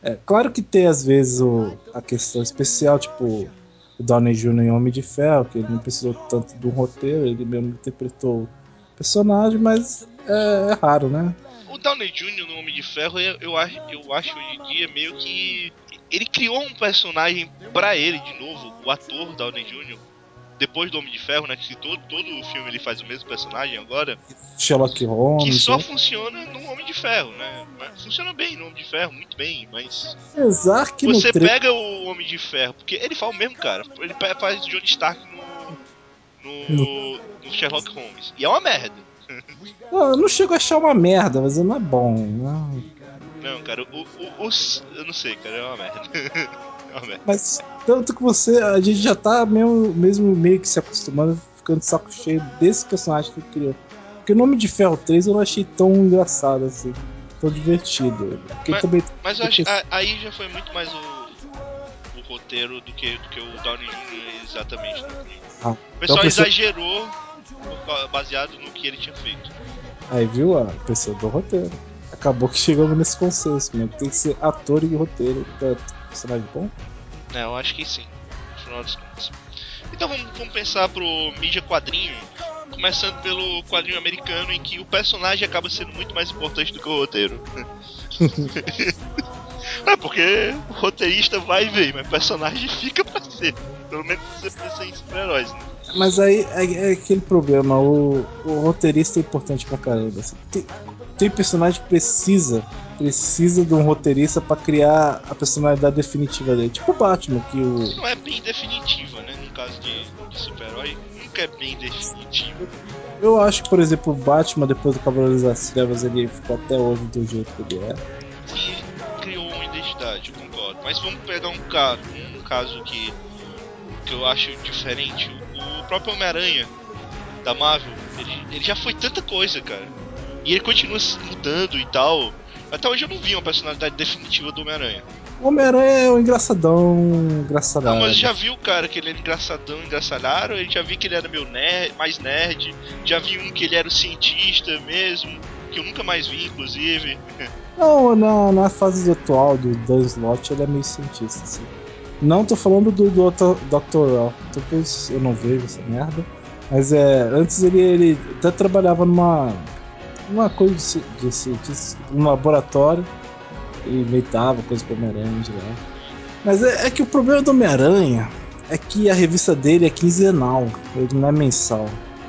É, claro que tem, às vezes, o, a questão especial, tipo... O Downey júnior em Homem de Ferro, que ele não precisou tanto do roteiro, ele mesmo interpretou o personagem, mas... É, é raro, né? O Downey júnior no Homem de Ferro, eu acho, eu acho hoje em dia meio que... Ele criou um personagem pra ele, de novo, o ator Downey júnior, depois do Homem de Ferro, né? Que todo, todo o filme ele faz o mesmo personagem agora. Sherlock Holmes... Que só né? funciona no Homem de Ferro, né? Funciona bem no Homem de Ferro, muito bem, mas... Apesar que você pega tre... o Homem de Ferro, porque ele faz o mesmo cara. Ele faz Johnny Stark no, no, no Sherlock Holmes. E é uma merda. Não, eu não chego a achar uma merda, mas não é bom. Não, não cara, o, o, os, eu não sei, cara, é uma merda. É uma merda. Mas tanto que você, a gente já tá mesmo, mesmo meio que se acostumando, ficando de saco cheio desse personagem que ele criou. Porque o Homem de Ferro três eu não achei tão engraçado assim, tão divertido. Mas, também... mas eu acho, aí já foi muito mais o, o roteiro do que, do que o Downey júnior exatamente. Ah, o pessoal então exagerou. Baseado no que ele tinha feito. Aí viu a pessoa do roteiro. Acabou que chegamos nesse consenso, mano. Tem que ser ator e roteiro pra personagem bom? É, eu acho que sim. No final das contas. Então vamos, vamos pensar pro mídia quadrinho. Começando pelo quadrinho americano, em que o personagem acaba sendo muito mais importante do que o roteiro. É porque o roteirista vai ver, mas o personagem fica pra ser. Pelo menos você pensa em super-heróis, né? Mas aí é aquele problema, o, o roteirista é importante pra caramba. Assim. Tem, tem personagem que precisa, precisa de um roteirista pra criar a personalidade definitiva dele. Tipo o Batman, que o... Isso não é bem definitiva, né? No caso de, de super-herói, nunca é bem definitiva. Eu acho que, por exemplo, o Batman, depois do Cavaleiro das Trevas, ele ficou até hoje do jeito que ele é. Sim, criou uma identidade, eu concordo. Mas vamos pegar um caso, um caso que, que eu acho diferente... O próprio Homem-Aranha da Marvel, ele, ele já foi tanta coisa, cara. E ele continua se mudando e tal. Até hoje eu não vi uma personalidade definitiva do Homem-Aranha. O Homem-Aranha é um engraçadão, engraçadão. Não, mas já vi o cara que ele era engraçadão, engraçalharo, eu já vi que ele era meio nerd, mais nerd, já vi um que ele era o cientista mesmo, que eu nunca mais vi, inclusive. Não, na, na fase atual do Dan Slott ele é meio cientista, assim. Não tô falando do, do doutor Octopus, eu não vejo essa merda. Mas é, antes ele, ele até trabalhava numa uma coisa de, de cientista, num laboratório, e inventava coisa pro Homem-Aranha de lá. Mas é, é que o problema do Homem-Aranha é que a revista dele é quinzenal, ele não é mensal.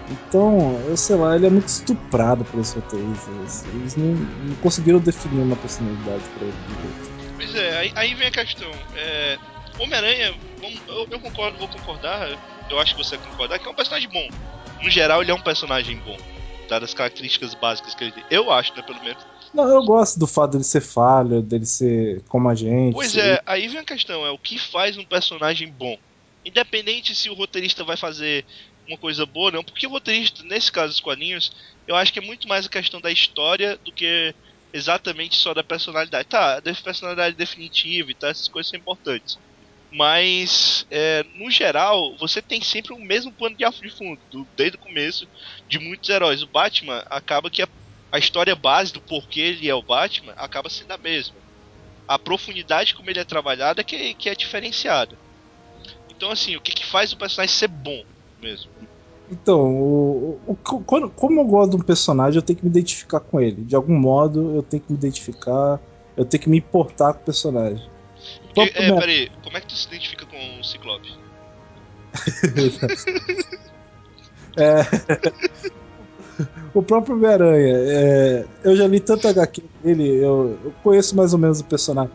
Então, eu sei lá, ele é muito estuprado por esse roteirista. Eles, eles não, não conseguiram definir uma personalidade pra ele direito. Pois é, aí, aí vem a questão. É, Homem-Aranha, eu, eu concordo, vou concordar, eu acho que você vai concordar, que é um personagem bom. No geral, ele é um personagem bom, tá? Das características básicas que ele tem. Eu acho, né, pelo menos. Não, eu gosto do fato dele ser falho, dele ser como a gente. Pois é, ele... aí vem a questão, é o que faz um personagem bom. Independente se o roteirista vai fazer uma coisa boa ou não, porque o roteirista, nesse caso dos quadrinhos, eu acho que é muito mais a questão da história do que exatamente só da personalidade. Tá, a personalidade definitiva e tal, essas coisas são importantes. Mas, é, no geral, você tem sempre o mesmo plano de fundo, do, desde o começo, de muitos heróis. O Batman acaba que a A história base do porquê ele é o Batman acaba sendo a mesma. A profundidade como ele é trabalhado é que, que é diferenciada. Então, assim, o que, que faz o personagem ser bom mesmo? Então, o, o, quando, como eu gosto de um personagem, eu tenho que me identificar com ele. De algum modo, eu tenho que me identificar, eu tenho que me importar com o personagem. Porque, é, primeiro... Peraí, como é que tu se identifica com o Ciclope? é... O próprio Homem-Aranha, é, eu já li tanto H Q dele, eu, eu conheço mais ou menos o personagem.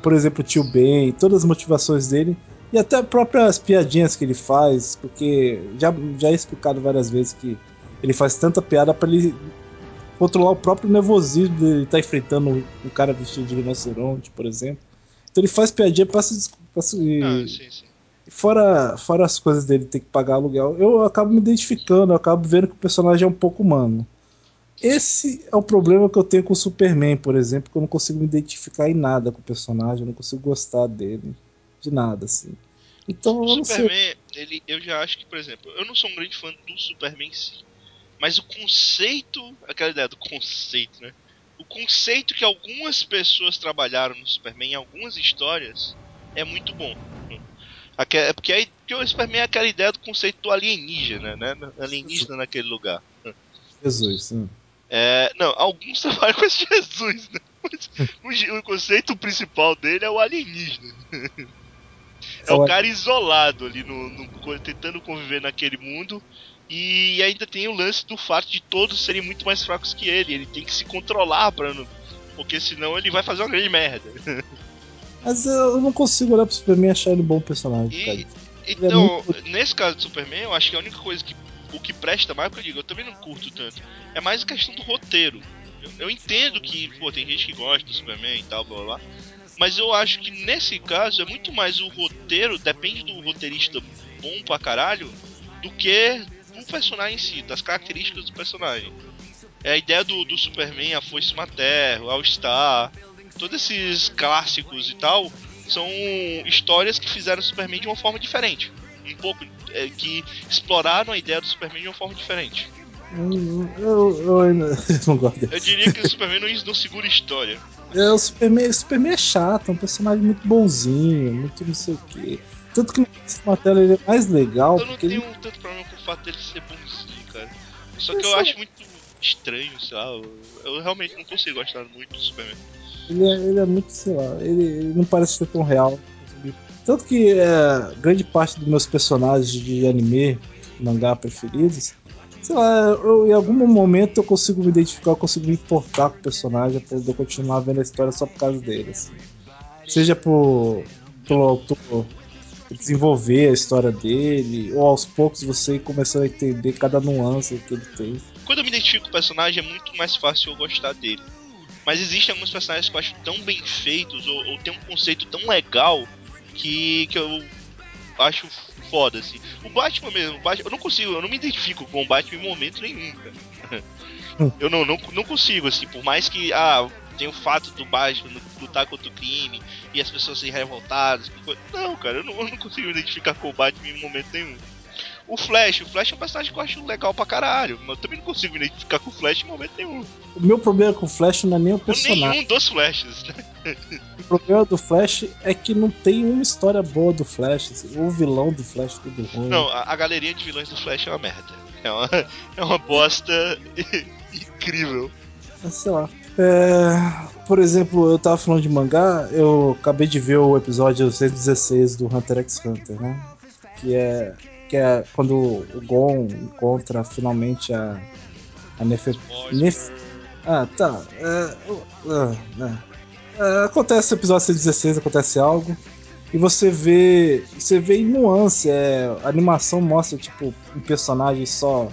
Por exemplo, o Tio Ben, todas as motivações dele, e até as próprias piadinhas que ele faz, porque já, já é explicado várias vezes que ele faz tanta piada pra ele controlar o próprio nervosismo de estar tá enfrentando um, um cara vestido de rinoceronte, por exemplo. Então ele faz piadinha pra se... Pra se ah, sim, sim. Fora, fora as coisas dele ter que pagar aluguel, eu acabo me identificando, eu acabo vendo que o personagem é um pouco humano. Esse é o problema que eu tenho com o Superman, por exemplo, que eu não consigo me identificar em nada com o personagem, eu não consigo gostar dele, de nada, assim. Então, o eu não Superman, sei... ele, eu já acho que, por exemplo, eu não sou um grande fã do Superman em si, mas o conceito, aquela ideia do conceito, né? O conceito que algumas pessoas trabalharam no Superman em algumas histórias é muito bom. É porque aí que o Superman é aquela ideia do conceito do alienígena, né? Alienígena naquele lugar. Jesus, sim. É, não, alguns trabalham com esse Jesus, né? Mas o, o conceito principal dele é o alienígena. É o cara isolado ali, no, no, tentando conviver naquele mundo. E ainda tem o lance do fato de todos serem muito mais fracos que ele. Ele tem que se controlar, pra não, porque senão ele vai fazer uma grande merda. Mas eu não consigo olhar pro Superman e achar ele um bom personagem, cara. E, então, é muito... nesse caso do Superman, eu acho que a única coisa que o que presta mais, porque eu digo, eu também não curto tanto, é mais a questão do roteiro. Eu, eu entendo que, pô, tem gente que gosta do Superman e tal, blá, blá, blá, mas eu acho que nesse caso é muito mais o roteiro, depende do roteirista bom pra caralho, do que do personagem em si, das características do personagem. É a ideia do, do Superman, a Força Mater, o All-Star... Todos esses clássicos e tal são histórias que fizeram o Superman de uma forma diferente. Um pouco é, que exploraram a ideia do Superman de uma forma diferente. Eu, eu, eu, eu não gosto desse. Eu diria que o Superman não, não segura história. É, o, Superman, o Superman é chato, é um personagem muito bonzinho, muito não sei o quê. Tanto que na tela ele é mais legal. Eu não tenho ele... tanto problema com o fato dele ser bonzinho, cara. Só que eu, eu acho sei. muito estranho, sei lá. Eu, eu realmente não consigo gostar muito do Superman. Ele é, ele é muito, sei lá, ele, ele não parece ser tão real. Tanto que é, grande parte dos meus personagens de anime, mangá preferidos, sei lá, eu, em algum momento eu consigo me identificar, eu consigo me importar com o personagem, apesar de eu continuar vendo a história só por causa dele. Assim. Seja por, pelo autor desenvolver a história dele, ou aos poucos você começando a entender cada nuance que ele tem. Quando eu me identifico com o personagem, é muito mais fácil eu gostar dele. Mas existem alguns personagens que eu acho tão bem feitos, ou, ou tem um conceito tão legal, que, que eu acho foda, assim. O Batman mesmo, o Batman, eu não consigo, eu não me identifico com o Batman em momento nenhum, cara. Eu não, não, não consigo, assim, por mais que, ah, tem o fato do Batman lutar contra o crime e as pessoas se revoltadas. Não, cara, eu não, eu não consigo identificar com o Batman em momento nenhum. O Flash, o Flash é um personagem que eu acho legal pra caralho, mas eu também não consigo identificar com o Flash em momento nenhum. O meu problema com o Flash não é nem o personagem. Nenhum dos Flashes. O problema do Flash é que não tem uma história boa do Flash, o vilão do Flash tudo ruim. Não, a, a galeria de vilões do Flash é uma merda. É uma, é uma bosta incrível. Sei lá. É, por exemplo, eu tava falando de mangá, eu acabei de ver o episódio cento e dezesseis do Hunter x Hunter, né? Que é... que é quando o Gon encontra finalmente a, a Nefer... Nef... Ah, tá. É, é, é. Acontece o episódio cento e dezesseis, acontece algo, e você vê você vê em nuance, é, a animação mostra tipo um personagem só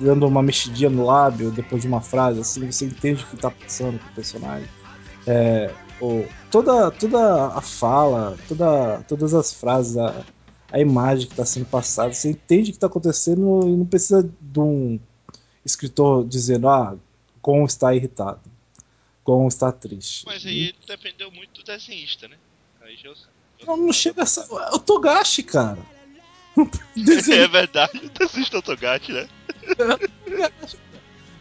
dando uma mexidinha no lábio depois de uma frase, assim, você entende o que tá passando com o personagem. É, ou, toda, toda a fala, toda, todas as frases... A, a imagem que está sendo passada, você entende o que está acontecendo e não precisa de um escritor dizendo, ah, Gon está irritado, Gon está triste. Mas aí ele dependeu muito do desenhista, né? Aí já... Não, não chega a ser... O Togashi, cara! Desenho... É verdade, o desenhista é o Togashi, né?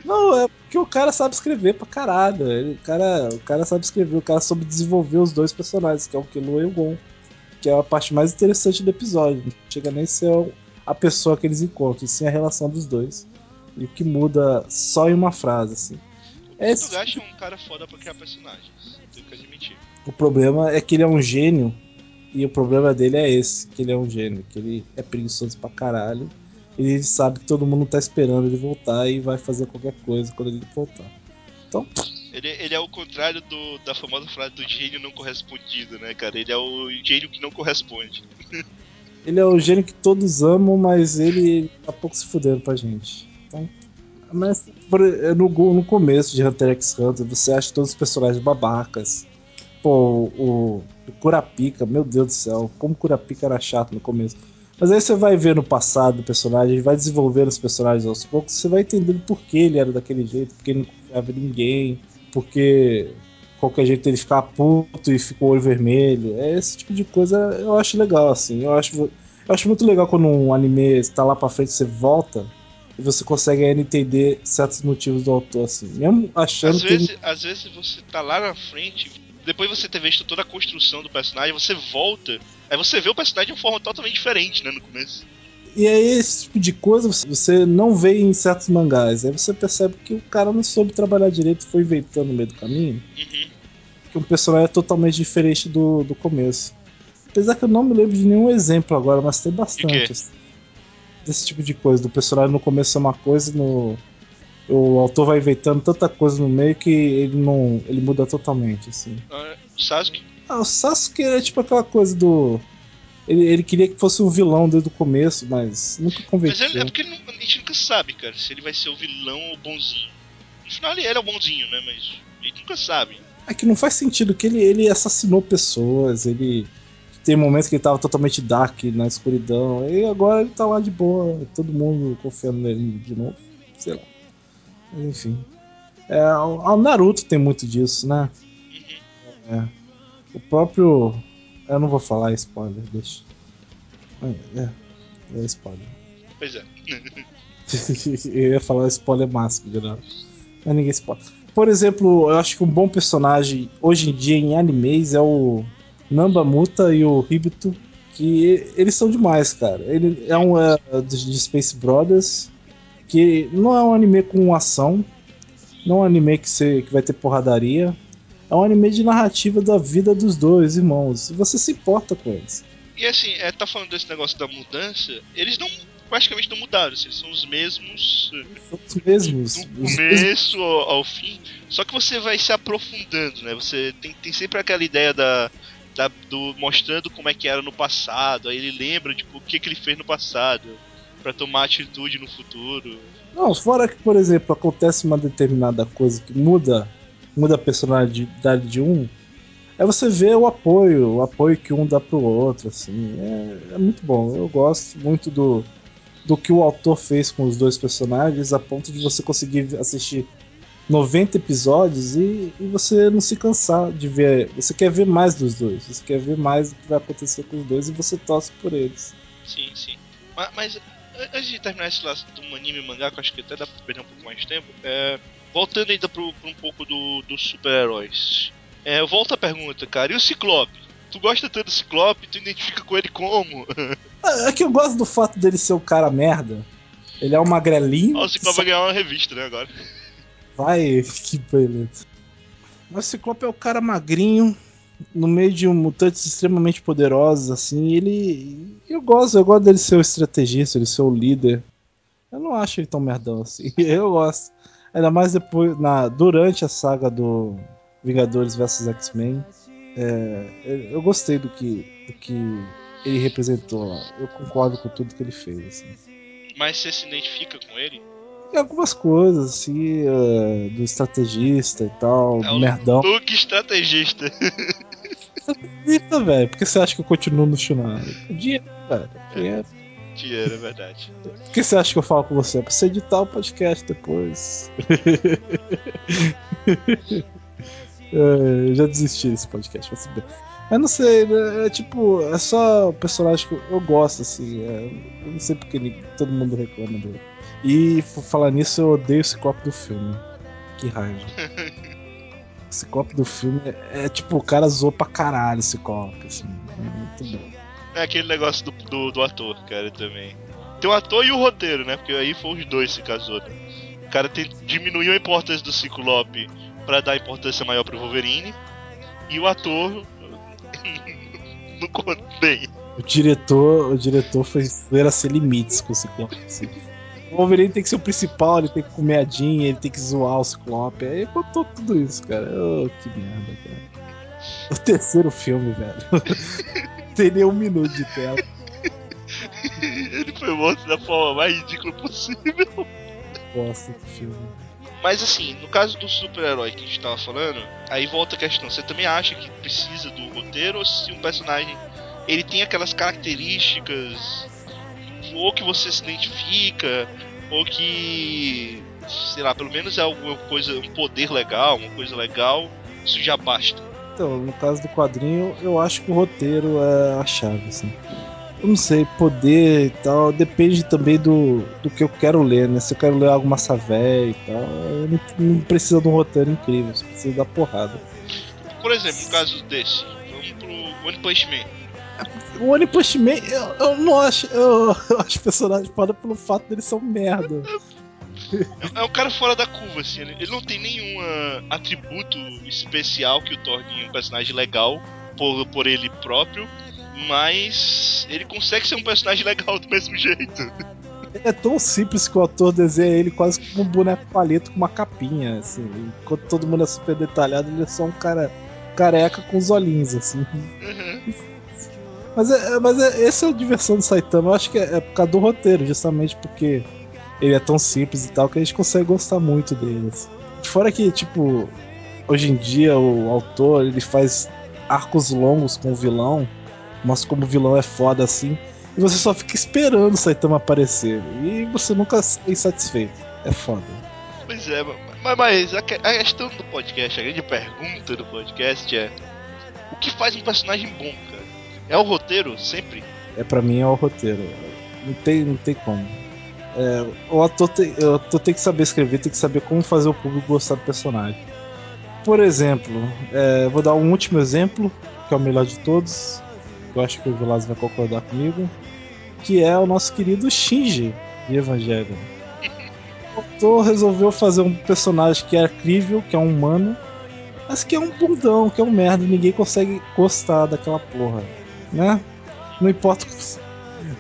Não, é porque o cara sabe escrever pra caralho, ele, o, cara, o cara sabe escrever, o cara soube desenvolver os dois personagens, que é o Killua e o Gon. Que é a parte mais interessante do episódio. Não chega nem a ser a pessoa que eles encontram, sim a relação dos dois. E o que muda só em uma frase, assim. O é Togashi é um cara foda pra criar personagens. Tenho que admitir. O problema é que ele é um gênio. E o problema dele é esse, que ele é um gênio. Que ele é preguiçoso pra caralho. E ele sabe que todo mundo tá esperando ele voltar e vai fazer qualquer coisa quando ele voltar. Então... Ele, ele é o contrário do, da famosa frase do gênio não correspondido, né, cara? Ele é o gênio que não corresponde. Ele é o gênio que todos amam, mas ele tá pouco se fudendo pra gente. Então, mas no, no começo de Hunter x Hunter, você acha todos os personagens babacas. Pô, o, o Kurapika, meu Deus do céu, como o Kurapika era chato no começo. Mas aí você vai ver no passado o personagem, vai desenvolvendo os personagens aos poucos, você vai entendendo por que ele era daquele jeito, porque ele não confiava em ninguém... Porque qualquer jeito ele ficar puto e ficou olho vermelho. É esse tipo de coisa, eu acho legal, assim. Eu acho, eu acho muito legal quando um anime está lá pra frente, você volta e você consegue ainda entender certos motivos do autor, assim. Mesmo achando às que. Vezes, ele... Às vezes você tá lá na frente, depois de você ter visto toda a construção do personagem, você volta, aí você vê o personagem de uma forma totalmente diferente, né, no começo. E aí esse tipo de coisa você não vê em certos mangás. Aí você percebe que o cara não soube trabalhar direito, foi inventando no meio do caminho. Uhum. Que um personagem é totalmente diferente do, do começo. Apesar que eu não me lembro de nenhum exemplo agora, mas tem bastante assim, desse tipo de coisa. Do personagem no começo é uma coisa e no... o autor vai inventando tanta coisa no meio que ele não ele muda totalmente. Assim. Uh, Sasuke? Ah, o Sasuke é tipo aquela coisa do... Ele, ele queria que fosse um vilão desde o começo, mas nunca convenceu. Mas ele, é porque ele não, a gente nunca sabe, cara, se ele vai ser o vilão ou o bonzinho. No final ele era o bonzinho, né, mas a gente nunca sabe. É que não faz sentido, que ele, ele assassinou pessoas, ele... Tem momentos que ele tava totalmente dark, na escuridão, e agora ele tá lá de boa, todo mundo confiando nele de novo, sei lá. Enfim. É, o Naruto tem muito disso, né? Uhum. É. O próprio... Eu não vou falar spoiler, deixa. É, é spoiler. Pois é. Eu ia falar spoiler máximo, geral. Mas ninguém spoiler. Por exemplo, eu acho que um bom personagem hoje em dia em animes é o Nambamuta e o Hibito, que eles são demais, cara. Ele é um é, de Space Brothers, que não é um anime com ação, não é um anime que, você, que vai ter porradaria. É um anime de narrativa da vida dos dois irmãos. Você se importa com eles. E assim, é, tá falando desse negócio da mudança, eles não praticamente não mudaram. Assim, eles são os mesmos. São os mesmos. Do os começo mesmos. Ao, ao fim. Só que você vai se aprofundando, né? Você tem, tem sempre aquela ideia da, da do mostrando como é que era no passado. Aí ele lembra tipo, o que, que ele fez no passado pra tomar atitude no futuro. Não, fora que, por exemplo, acontece uma determinada coisa que muda. muda a personalidade de um, aí você vê o apoio, o apoio que um dá pro outro, assim, é, é muito bom. Eu gosto muito do, do que o autor fez com os dois personagens, a ponto de você conseguir assistir noventa episódios e, e você não se cansar de ver. Você quer ver mais dos dois, você quer ver mais do que vai acontecer com os dois e você torce por eles. Sim, sim. Mas, mas antes de terminar esse lance do anime e mangá, que eu acho que até dá pra perder um pouco mais de tempo, é, voltando ainda pro, pro um pouco do, dos super-heróis. É, volta a pergunta, cara. E o Ciclope? Tu gosta tanto do Ciclope? Tu identifica com ele como? É que eu gosto do fato dele ser o cara merda. Ele é um magrelinho. Ó, o Ciclope só... vai ganhar uma revista, né, agora. Vai, que beleza. Mas o Ciclope é o cara magrinho, no meio de um mutante extremamente poderoso, assim, ele... Eu gosto, eu gosto dele ser o estrategista, ele ser o líder. Eu não acho ele tão merdão assim, eu gosto. Ainda mais depois, na... durante a saga do... Vingadores versus X-Men, é, eu gostei do que, do que ele representou lá. Eu concordo com tudo que ele fez. Assim. Mas você se identifica com ele? Tem algumas coisas, assim, uh, do estrategista e tal, é, do merdão. O Luke estrategista. Eita, velho, por que você acha que eu continuo no Shunara? Dinheiro, velho. É. Dinheiro, é verdade. Por que você acha que eu falo com você? É pra você editar o podcast depois. Eu já desisti desse podcast, mas eu não sei, é tipo, é só personagem que eu gosto, assim, é, eu não sei porque ele, todo mundo reclama dele. E falar nisso, eu odeio o Ciclope do filme, que raiva. O Ciclope do filme é, é tipo, o cara zoou pra caralho o Ciclope, assim, é muito bom. É aquele negócio do, do, do ator, cara, também. Tem o ator e o roteiro, né, porque aí foram os dois se casou, né? O cara tem, diminuiu a importância do Ciclope pra dar importância maior pro Wolverine. E o ator não contei. O diretor, o diretor foi era sem limites com o Ciclope. Assim. O Wolverine tem que ser o principal, ele tem que comer a Jean, ele tem que zoar o Ciclope. Aí contou tudo isso, cara. Oh, que merda, cara. O terceiro filme, velho. Não tem nem um minuto de tela. Ele foi morto da forma mais ridícula possível. Gosto do filme. Mas assim, no caso do super-herói que a gente tava falando, aí volta a questão, você também acha que precisa do roteiro, ou se um personagem, ele tem aquelas características, ou que você se identifica, ou que, sei lá, pelo menos é alguma coisa, um poder legal, uma coisa legal, isso já basta. Então, no caso do quadrinho, eu acho que o roteiro é a chave, assim. Eu não sei, poder e tal, depende também do, do que eu quero ler, né? Se eu quero ler algo massa velha e tal, eu não, não precisa de um roteiro incrível, você precisa da porrada. Por exemplo, no caso desse, vamos pro One Punch Man. O One Punch Man, eu, eu não acho, eu, eu acho o personagem foda pelo fato deles são merda. É, é um cara fora da curva, assim, ele não tem nenhum uh, atributo especial que o torne um personagem legal por, por ele próprio. Mas ele consegue ser um personagem legal do mesmo jeito. É tão simples que o autor desenha ele quase como um boneco palito com uma capinha, assim. Enquanto todo mundo é super detalhado, ele é só um cara careca com os olhinhos, assim. Uhum. Mas, é, mas é, essa é a diversão do Saitama. Eu acho que é, é por causa do roteiro, justamente porque ele é tão simples e tal, que a gente consegue gostar muito dele, assim. Fora que, tipo, hoje em dia o autor ele faz arcos longos com o vilão. Mas como o vilão é foda assim, e você só fica esperando o Saitama aparecer. E você nunca é insatisfeito. É foda. Pois é, mas, mas a questão do podcast, a grande pergunta do podcast é: o que faz um personagem bom, cara? É o roteiro, sempre? É, pra mim é o roteiro. Não tem, não tem como. É, o ator tem, o ator tem que saber escrever, tem que saber como fazer o público gostar do personagem. Por exemplo, é, vou dar um último exemplo, que é o melhor de todos. Eu acho que o Vilas vai concordar comigo, que é o nosso querido Shinji de Evangelho. O autor resolveu fazer um personagem que é crível, que é um humano, mas que é um bundão, que é um merda, ninguém consegue gostar daquela porra, né? Não importa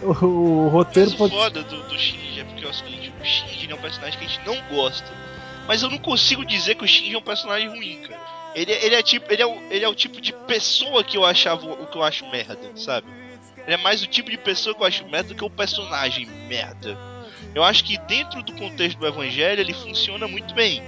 o, o, o roteiro. Mas pode... o foda do, do Shinji é porque é o seguinte: o Shinji é um personagem que a gente não gosta, mas eu não consigo dizer que o Shinji é um personagem ruim, cara. Ele, ele, é tipo, ele, é o, ele é o tipo de pessoa que eu achava o que eu acho merda, sabe? Ele é mais o tipo de pessoa que eu acho merda do que o personagem merda. Eu acho que dentro do contexto do Evangelho ele funciona muito bem.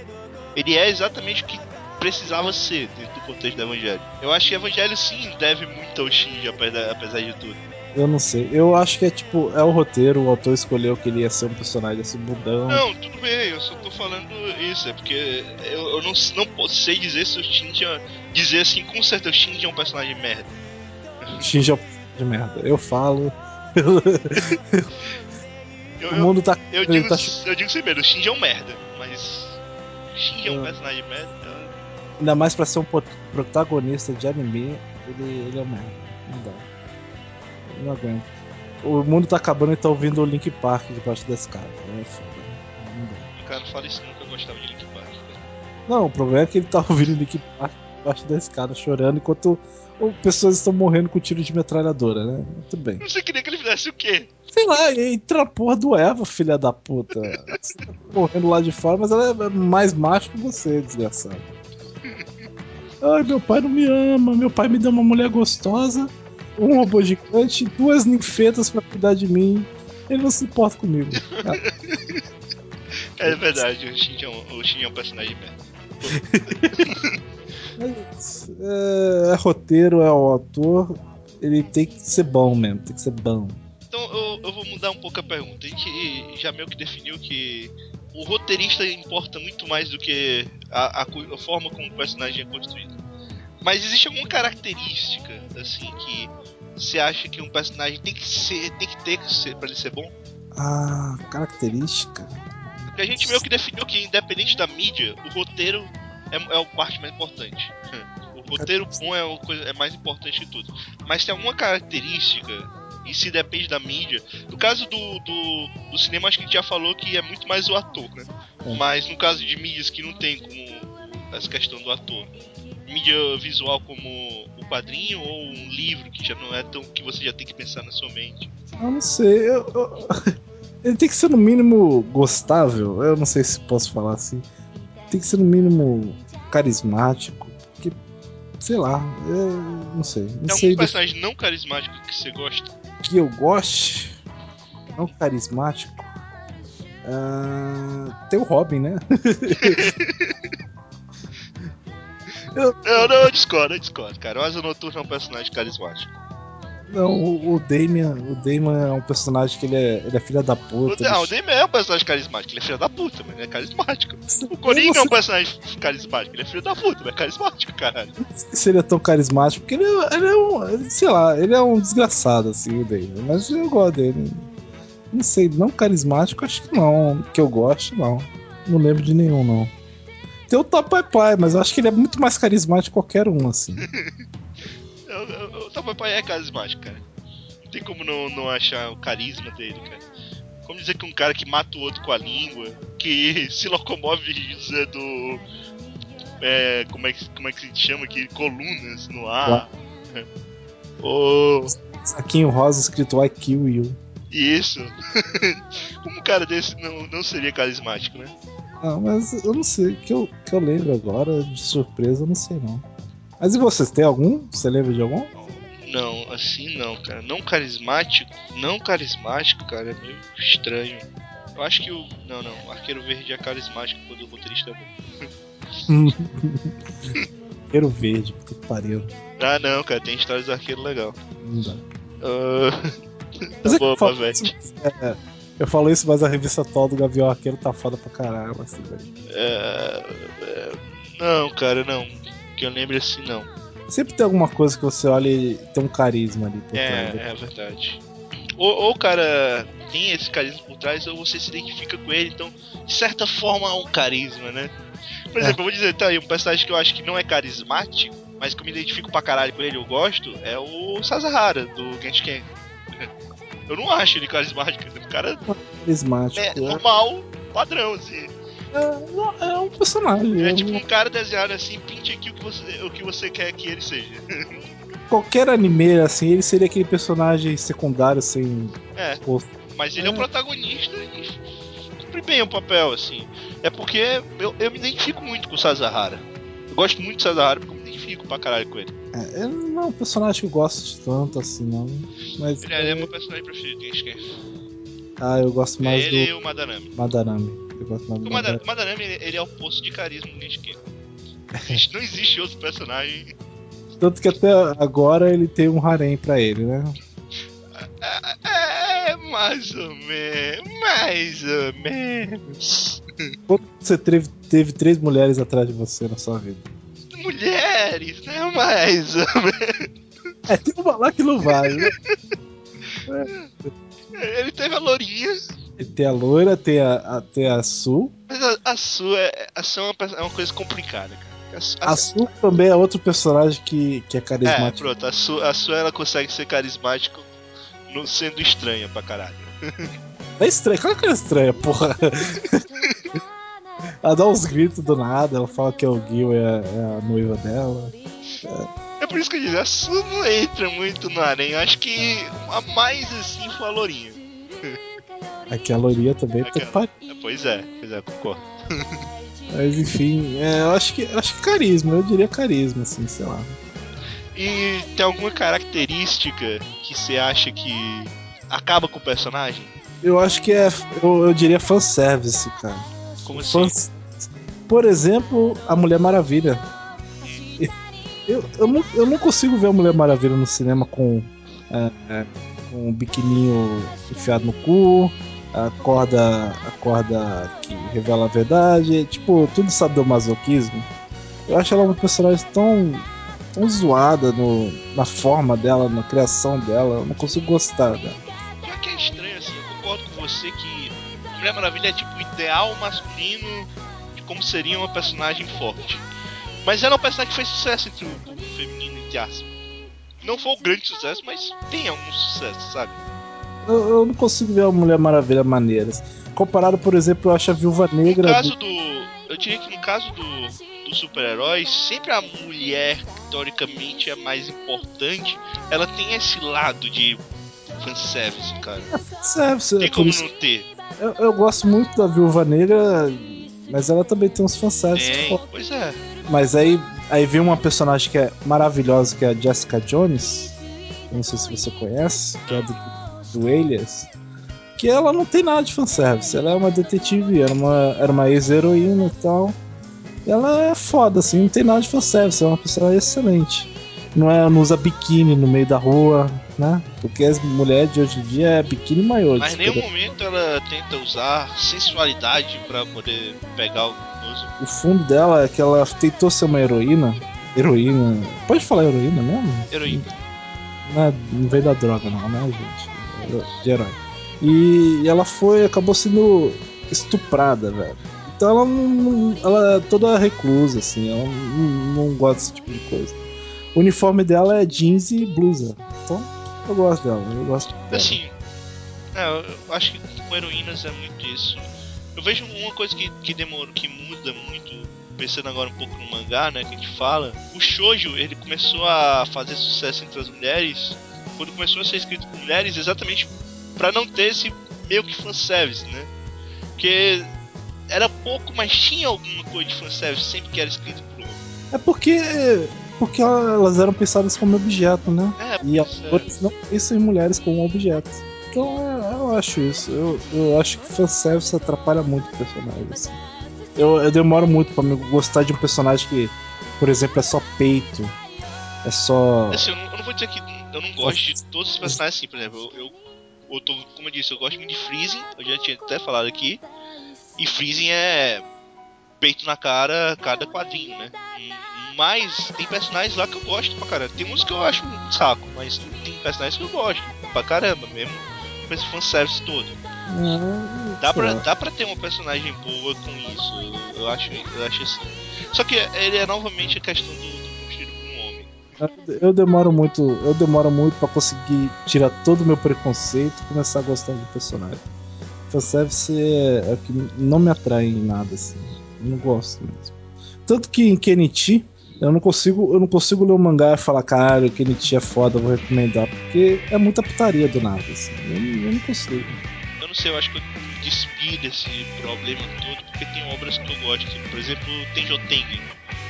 Ele é exatamente o que precisava ser dentro do contexto do Evangelho. Eu acho que o Evangelho sim deve muito ao Shinji, apesar de tudo. Eu não sei. Eu acho que é tipo, é o roteiro, o autor escolheu que ele ia ser um personagem assim, mudão. Não, tudo bem, eu só tô falando isso, é porque eu, eu não, não sei dizer se o Shinji é, dizer assim, com certeza o Shinji é um personagem de merda. O Shinji é um personagem de merda. Eu falo. eu, o mundo tá. Eu, eu, digo, tá... eu digo sem medo, o Shinji é um merda, mas. O Shinji é um personagem de merda. Então... Ainda mais pra ser um protagonista de anime, ele, ele é um merda. Não dá. Não aguento. O mundo tá acabando e tá ouvindo o Link Park debaixo da escada. É foda. Não dá. O cara não fala isso nunca, eu gostava de Link Park. Não, o problema é que ele tá ouvindo o Link Park debaixo da escada, chorando, enquanto pessoas estão morrendo com tiro de metralhadora, né? Muito bem. Você queria que ele fizesse o quê? Sei lá, entra a porra do Eva, filha da puta. Você tá morrendo lá de fora, mas ela é mais macho que você, desgraçado. Ai, meu pai não me ama, meu pai me deu uma mulher gostosa. Um robô gigante, duas ninfetas pra cuidar de mim. Ele não se importa comigo. Cara. É verdade, o Shinji é um, o Shinji é um personagem de merda. É, é roteiro, é o ator. Ele tem que ser bom mesmo, tem que ser bom. Então eu, eu vou mudar um pouco a pergunta. A gente já meio que definiu que o roteirista importa muito mais do que a, a, a forma como o personagem é construído. Mas existe alguma característica, assim, que você acha que um personagem tem que ser, tem que ter que ser, pra ele ser bom? Ah, característica? Porque a gente meio que definiu que, independente da mídia, o roteiro é, é a parte mais importante. O roteiro bom é a coisa, é mais importante de tudo. Mas tem alguma característica, e se depende da mídia... No caso do, do, do cinema, acho que a gente já falou que é muito mais o ator, né? É. Mas no caso de mídias que não tem como essa questão do ator... mídia visual como o quadrinho ou um livro que já não é tão que você já tem que pensar na sua mente? Eu não sei, eu, eu... ele tem que ser no mínimo gostável, eu não sei se posso falar assim, tem que ser no mínimo carismático, porque, sei lá, eu não sei. Não Tem sei algum de... personagem não carismático que você gosta? Que eu goste? Não carismático? Ah, tem o Robin, né? Eu não, eu discordo, eu discordo, cara. O Asa Noturna é um personagem carismático. Não, o, o Damian, o Damian é um personagem que ele é, ele é filha da puta. O, não, ele... o Damian é um personagem carismático, ele é filha da puta, mas ele é carismático. O Coringa sei... é um personagem carismático, ele é filho da puta, mas é carismático, caralho. Não sei se ele é tão carismático, porque ele é, ele é um, sei lá, ele é um desgraçado, assim, o Damian, mas eu gosto dele. Não sei, não carismático, acho que não, que eu gosto, não. Não lembro de nenhum, não. Tem o Top Pai, mas eu acho que ele é muito mais carismático que qualquer um, assim. o, o, o Top Pai é carismático, cara. Não tem como não, não achar o carisma dele, cara. Como dizer que um cara que mata o outro com a língua, que se locomove usando. É, como, é que, como é que se chama aqui? Colunas no ar. É. Ou. Saquinho rosa escrito I kill you. Isso. Como um cara desse não, não seria carismático, né? Ah, mas eu não sei, que eu, que eu lembro agora, de surpresa, eu não sei não. Mas e vocês, tem algum? Você lembra de algum? Não, assim não, cara. Não carismático, não carismático, cara, é meio estranho. Eu acho que o... Não, não, o Arqueiro Verde é carismático quando o roteirista é bom. Arqueiro Verde, puta que pariu. Ah não, cara, tem histórias do Arqueiro legal. Não dá. Uh... Tá é boa, Pavete. Eu falo isso, mas a revista atual do Gavião Arqueiro tá foda pra caralho, assim, velho. É, é, não, cara, não. Que eu lembro assim, não. Sempre tem alguma coisa que você olha e tem um carisma ali por é, trás. É, é verdade. Ou o cara tem esse carisma por trás, ou você se identifica com ele, então, de certa forma, há um carisma, né? Por exemplo, é. eu vou dizer, tá aí, um personagem que eu acho que não é carismático, mas que eu me identifico pra caralho com ele, eu gosto, é o Sazahara, do Genshin Ken. Eu não acho ele carismático, o cara carismático, é, é normal, padrão, assim. É, é um personagem. É tipo um cara desenhado assim, pinte aqui o que você, o que você quer que ele seja. Qualquer anime, assim, ele seria aquele personagem secundário, assim... É, posto. Mas ele é, é o protagonista e cumpre bem o papel, assim. É porque eu, eu me identifico muito com o Sazahara. Eu gosto muito do Sazahara porque eu me identifico pra caralho com ele. É, não é um personagem que eu gosto de tanto assim, não. Mas ele é, é meu personagem preferido, quem esquece. Ah, eu gosto mais ele do... Ele e o Madarame. Madarame. Eu gosto mais o do Madarame. O Madarame, ele é o poço de carisma do Genshin Ken. Não existe outro personagem. Tanto que até agora ele tem um harém pra ele, né? Mais ou menos, mais ou menos. Você teve, teve três mulheres atrás de você na sua vida. Mulheres, né? Mais ou menos. É, tem uma lá que não vai, né? É. Ele teve a lourinha. Ele tem a loira, tem a, a, tem a Su. Mas a, a Su, é, a Su é, uma, é uma coisa complicada, cara. A, a, a Su também é outro personagem que, que é carismático. É, pronto, a Su, a Su ela consegue ser carismático no, sendo estranha pra caralho. É estranha, claro que é estranha, porra. Ela dá uns gritos do nada, ela fala que é o Gil, é, é a noiva dela. É. É por isso que eu digo, a Su não entra muito no aranha, acho que a mais assim foi a lourinha. Aqui a lourinha também é par... Pois é, pois é, concordo. Mas enfim, é, eu acho que acho que carisma, eu diria carisma, assim, sei lá. E tem alguma característica que você acha que acaba com o personagem? Eu acho que é, eu, eu diria fanservice, cara. Como assim? Fans... Por exemplo, a Mulher Maravilha. Eu, eu, não, eu não consigo ver a Mulher Maravilha no cinema com, é, é, com um biquininho enfiado no cu, a corda, a corda que revela a verdade, tipo, tudo sadomasoquismo. Eu acho ela uma personagem tão, tão zoada no, na forma dela, na criação dela, eu não consigo gostar dela. Já que é estranho, assim, eu concordo com você que Mulher Maravilha é tipo o ideal masculino de como seria uma personagem forte. Mas ela é um personagem que fez sucesso entre o público feminino e aspas. Não foi um grande sucesso, mas tem algum sucesso, sabe? Eu, eu não consigo ver a Mulher Maravilha maneiras. Comparado, por exemplo, eu acho a Viúva Negra... No caso do... do... Eu diria que no caso do, do super-herói, sempre a mulher, que teoricamente é mais importante, ela tem esse lado de fanservice, cara. É fanservice. Tem como não ter. Eu, eu gosto muito da Viúva Negra, mas ela também tem uns fanservices. Tem, pois é. Mas aí, aí vem uma personagem que é maravilhosa, que é a Jessica Jones. Não sei se você conhece, que é do, do Alias. Que ela não tem nada de fanservice. Ela é uma detetive, era uma, era uma ex-heroína e tal. Ela é foda, assim, não tem nada de fanservice. É uma personagem excelente. Não, é, não usa biquíni no meio da rua, né? Porque as mulheres de hoje em dia é biquíni maior. Mas em nenhum momento ela tenta usar sensualidade pra poder pegar o... O fundo dela é que ela tentou ser uma heroína. Heroína. Pode falar heroína mesmo? Heroína. Não, não veio da droga, não, né, gente? De herói. E ela foi, acabou sendo estuprada, velho. Então ela não. Ela é toda reclusa, assim. Ela não, não gosta desse tipo de coisa. O uniforme dela é jeans e blusa. Então eu gosto dela, eu gosto dela. Assim, eu acho que com heroínas é muito isso. Eu vejo uma coisa que, que demora, que muda muito, pensando agora um pouco no mangá, né, que a gente fala. O shoujo, ele começou a fazer sucesso entre as mulheres, quando começou a ser escrito por mulheres, exatamente pra não ter esse meio que fanservice, né? Porque era pouco, mas tinha alguma coisa de fanservice sempre que era escrito por homem. É porque, porque elas eram pensadas como objeto, né? É, e autores não pensam em mulheres como objetos. Então eu acho isso, eu, eu acho que fanservice atrapalha muito o personagem, assim. eu, eu demoro muito pra me gostar de um personagem que, por exemplo, é só peito, é só... Assim, eu, não, eu não vou dizer que eu não gosto de todos os personagens assim, por exemplo, eu, eu, eu tô, como eu disse, eu gosto muito de Freezing, eu já tinha até falado aqui, e Freezing é peito na cara, cada quadrinho, né? Mas tem personagens lá que eu gosto pra caramba, tem uns que eu acho um saco, mas tem personagens que eu gosto pra caramba mesmo, com esse fanservice todo. Uhum, dá, pra, dá pra ter uma personagem boa com isso, eu, eu, acho, eu acho assim. Só que ele é novamente a questão do, do construído por um homem. Eu demoro muito, eu demoro muito pra conseguir tirar todo o meu preconceito e começar a gostar do personagem. Fanservice é, é que não me atrai em nada, assim. Eu não gosto mesmo. Tanto que em Kenichi, eu não consigo, eu não consigo ler o mangá e falar, caralho, Kenichi é foda, vou recomendar, porque é muita putaria do nada, assim. Eu, eu não consigo. Eu não sei, eu acho que eu despido esse problema todo, porque tem obras que eu gosto, por exemplo, Tenjoteng.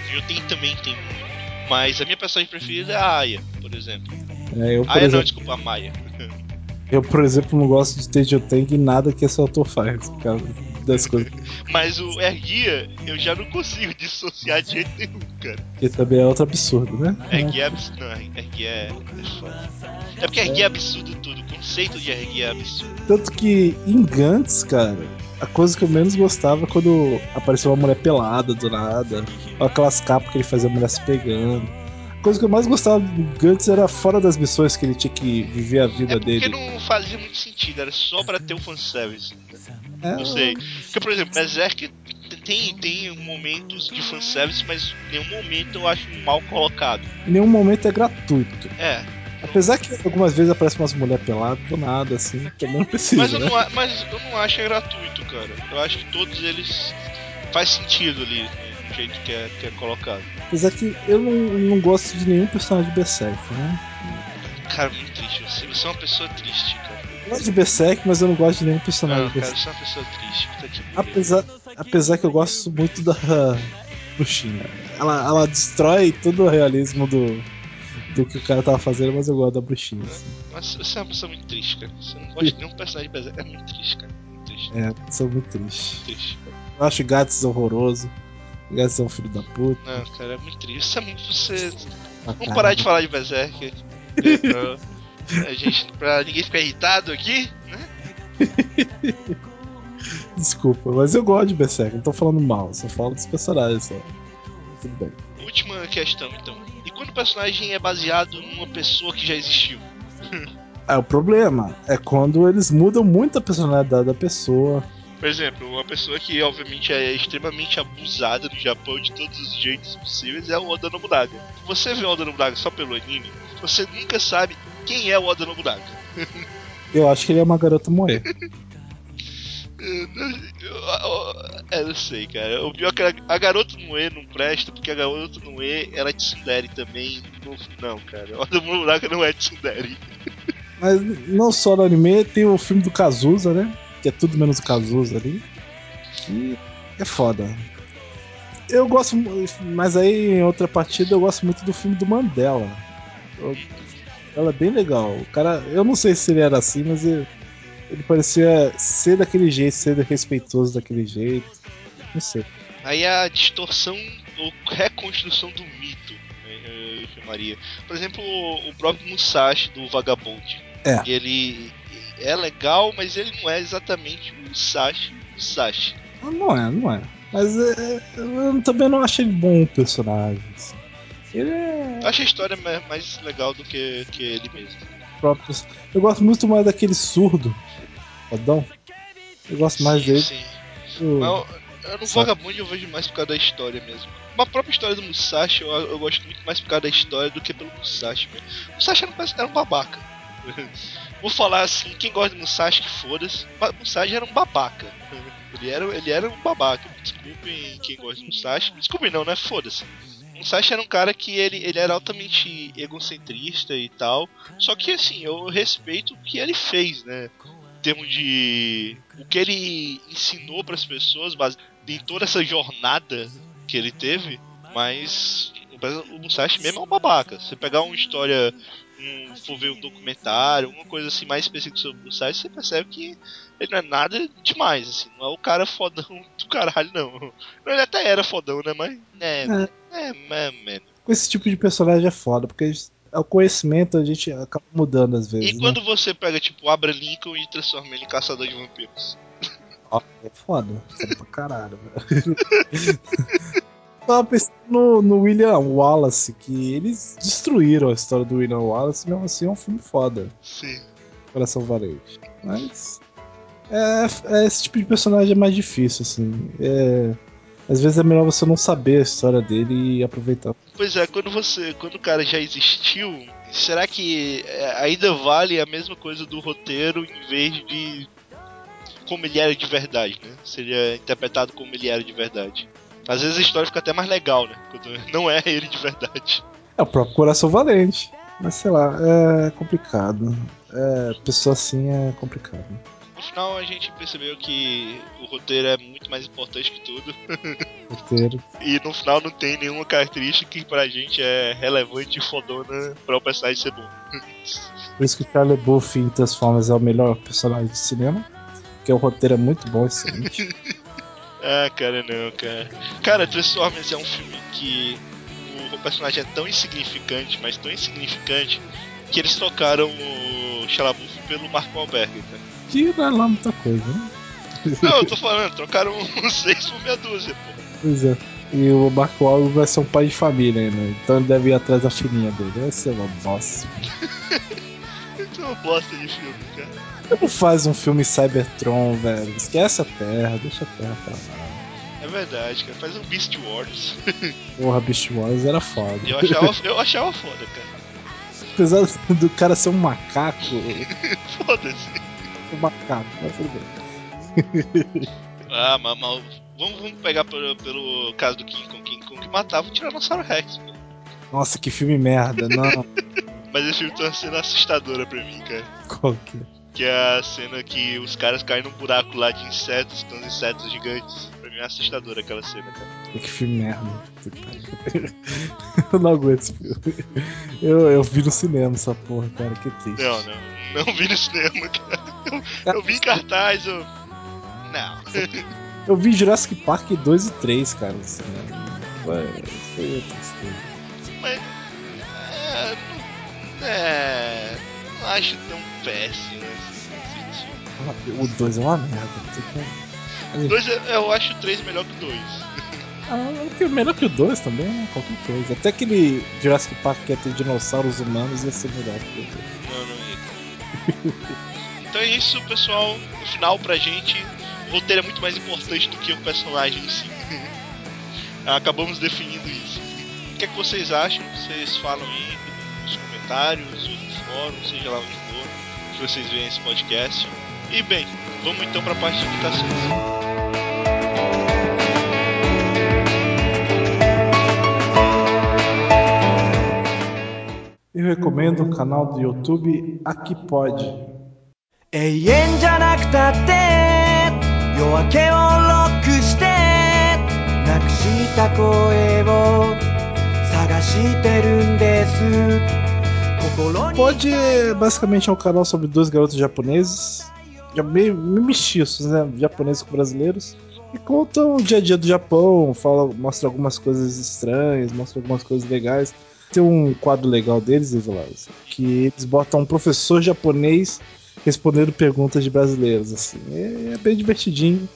Tenjoteng também tem muito. Mas a minha personagem preferida é a Aya, por exemplo. É, eu, por Aya exemplo... não, desculpa, a Maia. Eu, por exemplo, não gosto de Tenjoteng em nada que esse autor faz, cara. das coisas. Mas o Erguia, eu já não consigo dissociar de jeito nenhum, cara. Porque também é outro absurdo, né? Erguia é absurdo. Não, Erguia é... É porque Erguia é absurdo tudo. O conceito de Erguia é absurdo. Tanto que em Gantz, cara, a coisa que eu menos gostava é quando apareceu uma mulher pelada do nada. Aquelas capas que ele fazia a mulher se pegando. A coisa que eu mais gostava do Gantz era fora das missões que ele tinha que viver a vida é dele. Porque não fazia muito sentido, era só pra ter o fanservice. É... Não sei. Porque, por exemplo, Berserk tem, tem momentos de fanservice, mas nenhum momento eu acho mal colocado. Nenhum momento é gratuito. É. Apesar que algumas vezes aparecem umas mulheres peladas do nada, assim, que não precisa. Mas eu, né? não, mas eu não acho é gratuito, cara. Eu acho que todos eles faz sentido ali. Jeito que é, que é colocado. Apesar que eu não, não gosto de nenhum personagem de Berserk, né? Cara, muito triste. Você, você é uma pessoa triste, cara. Eu gosto de Berserk, mas eu não gosto de nenhum personagem não, de Berserk. Cara, eu sou uma pessoa triste. Puta que apesar, apesar que eu gosto muito da bruxinha. Ela, ela destrói todo o realismo do, do que o cara tava fazendo, mas eu gosto da bruxinha. Assim. Mas você é uma pessoa muito triste, cara. Você não gosta de nenhum personagem de Berserk. É muito triste, cara. Muito triste. É, sou muito triste. Muito triste. Eu acho Gats horroroso. Você é um filho da puta. Não, cara, é muito triste. Você... Ah, vamos parar de falar de Berserk. pra... Gente, pra ninguém ficar irritado aqui, né? Desculpa, mas eu gosto de Berserk. Não tô falando mal, só falo dos personagens. Só. Tudo bem. Última questão, então. E quando o personagem é baseado numa pessoa que já existiu? É, o problema é quando eles mudam muito a personalidade da pessoa. Por exemplo, uma pessoa que obviamente é extremamente abusada no Japão de todos os jeitos possíveis é o Oda Nobunaga. Você vê o Oda Nobunaga só pelo anime, você nunca sabe quem é o Oda Nobunaga. Eu acho que ele é uma garota moe. eu, eu, eu, eu não sei, cara. O pior é que a garota moe não presta, porque a garota moe era tsundere também. Não, cara. O Oda Nobunaga não é tsundere. Mas não só no anime, tem o filme do Kazuza, né? Que é tudo menos o Cazuza ali. Que é foda. Eu gosto. Mas aí em outra partida eu gosto muito do filme do Mandela. Eu, ela é bem legal. O cara. Eu não sei se ele era assim, mas ele, ele parecia ser daquele jeito, ser respeitoso daquele jeito. Não sei. Aí a distorção ou reconstrução do mito, eu chamaria. Por exemplo, o próprio Musashi do Vagabond. É. Ele. É legal, mas ele não é exatamente o Musashi, Musashi. Não é, não é. Mas é, eu também não achei ele bom o personagem. Assim. Ele é... Acho a história mais legal do que, que ele mesmo. Eu gosto muito mais daquele surdo, Adão. Eu gosto mais sim, dele. Sim. Eu... Mas eu, no Vagabundo eu vejo mais por causa da história mesmo. A própria história do Musashi eu, eu gosto muito mais por causa da história do que pelo Musashi mesmo. O Musashi era um, era um babaca. Vou falar assim, quem gosta de Musashi que foda-se, Musashi era um babaca. Ele era, ele era um babaca. Desculpem quem gosta de Musashi. Desculpem não, né? Foda-se. Musashi era um cara que ele, ele era altamente egocentrista e tal. Só que assim, eu respeito o que ele fez, né? Em termos de... O que ele ensinou pras pessoas, em toda essa jornada que ele teve. Mas o Musashi mesmo é um babaca. Você pegar uma história... Um, for ver um documentário, alguma coisa assim mais específica sobre o Musashi, você percebe que ele não é nada demais, assim, não é o cara fodão do caralho, não. Ele até era fodão, né, mas... É, é, é, mano. Com esse tipo de personagem é foda, porque o conhecimento a gente acaba mudando às vezes, e né? Quando você pega, tipo, Abraham Lincoln e transforma ele em caçador de vampiros? Ó, é foda, foda pra caralho, velho. Tava pensando no, no William Wallace, que eles destruíram a história do William Wallace, mesmo assim é um filme foda. Sim. Coração Valente. Mas é, é, esse tipo de personagem é mais difícil, assim. É, às vezes é melhor você não saber a história dele e aproveitar. Pois é, quando você. Quando o cara já existiu, será que ainda vale a mesma coisa do roteiro em vez de como ele era de verdade, né? Seria interpretado como ele era de verdade. Às vezes a história fica até mais legal, né? Quando não é ele de verdade. É o próprio Coração Valente. Mas sei lá, é complicado. É, pessoa assim é complicado. No final a gente percebeu que o roteiro é muito mais importante que tudo. Roteiro. E no final não tem nenhuma característica que pra gente é relevante e fodona pra o personagem ser bom. Por isso que o Charlie Buffy em Transformers é o melhor personagem de cinema. porque o roteiro é muito bom esse filme. Ah, cara, não, cara. Cara, Transformers é um filme que o personagem é tão insignificante, mas tão insignificante, que eles trocaram o Xalabufo pelo Mark Wahlberg, cara. Que dá lá muita coisa, né? Não, eu tô falando, trocaram uns seis por meia dúzia, pô. Pois é. E o Mark Wahlberg vai ser um pai de família, né? Então ele deve ir atrás da filhinha dele. Deve ser uma bosta. Isso é uma bosta de filme, cara. Como faz um filme Cybertron, velho? Esquece a Terra, deixa a Terra pra lá. É verdade, cara. Faz um Beast Wars. Porra, Beast Wars era foda. Eu achava, eu achava foda, cara. Apesar do cara ser um macaco... Foda-se. Um macaco, mas tudo bem. Ah, mas... mas... Vamos, vamos pegar pelo, pelo caso do King Kong. King Kong matava o Tiranossauro Rex, pô. Nossa, que filme merda, não. Mas esse filme tem uma cena assustadora pra mim, cara. Qual que é? Que é a cena que os caras caem num buraco lá de insetos, tem uns insetos gigantes. Pra mim é assustadora aquela cena, cara. Que filme merda. Eu não aguento esse filme. Eu, eu vi no cinema essa porra, cara, que triste. Não, não. Não vi no cinema, cara. Eu, eu vi em cartaz, eu... Não. Eu vi Jurassic Park dois e três, cara. Assim, né? Foi mas... É... Não, é, não acho tão péssimo assim, nesse sentido. O dois é uma merda. dois é, eu acho o três melhor que o dois. Ah, melhor que o dois também, né? Qualquer coisa. Até aquele Jurassic Park que ia ter dinossauros humanos ia ser melhor que o dois. Não, não ia. Então é isso, pessoal. No final, pra gente... O roteiro é muito mais importante do que o personagem em si. Acabamos definindo isso. O que é que vocês acham? Vocês falam aí nos comentários, nos fóruns, seja lá onde for, que vocês veem esse podcast. E bem, vamos então para a parte de indicações. Eu recomendo o canal do YouTube Aqui Pode. É Yenjanakutate! 夜明けをロックしてなくした声を探してるんです。 Pode basicamente é um canal sobre dois garotos japoneses, meio mestiços, né? Japoneses com brasileiros, e contam o dia a dia do Japão, fala, mostra algumas coisas estranhas, mostra algumas coisas legais. Tem um quadro legal deles, que eles botam um professor japonês respondendo perguntas de brasileiros, assim. É bem divertidinho.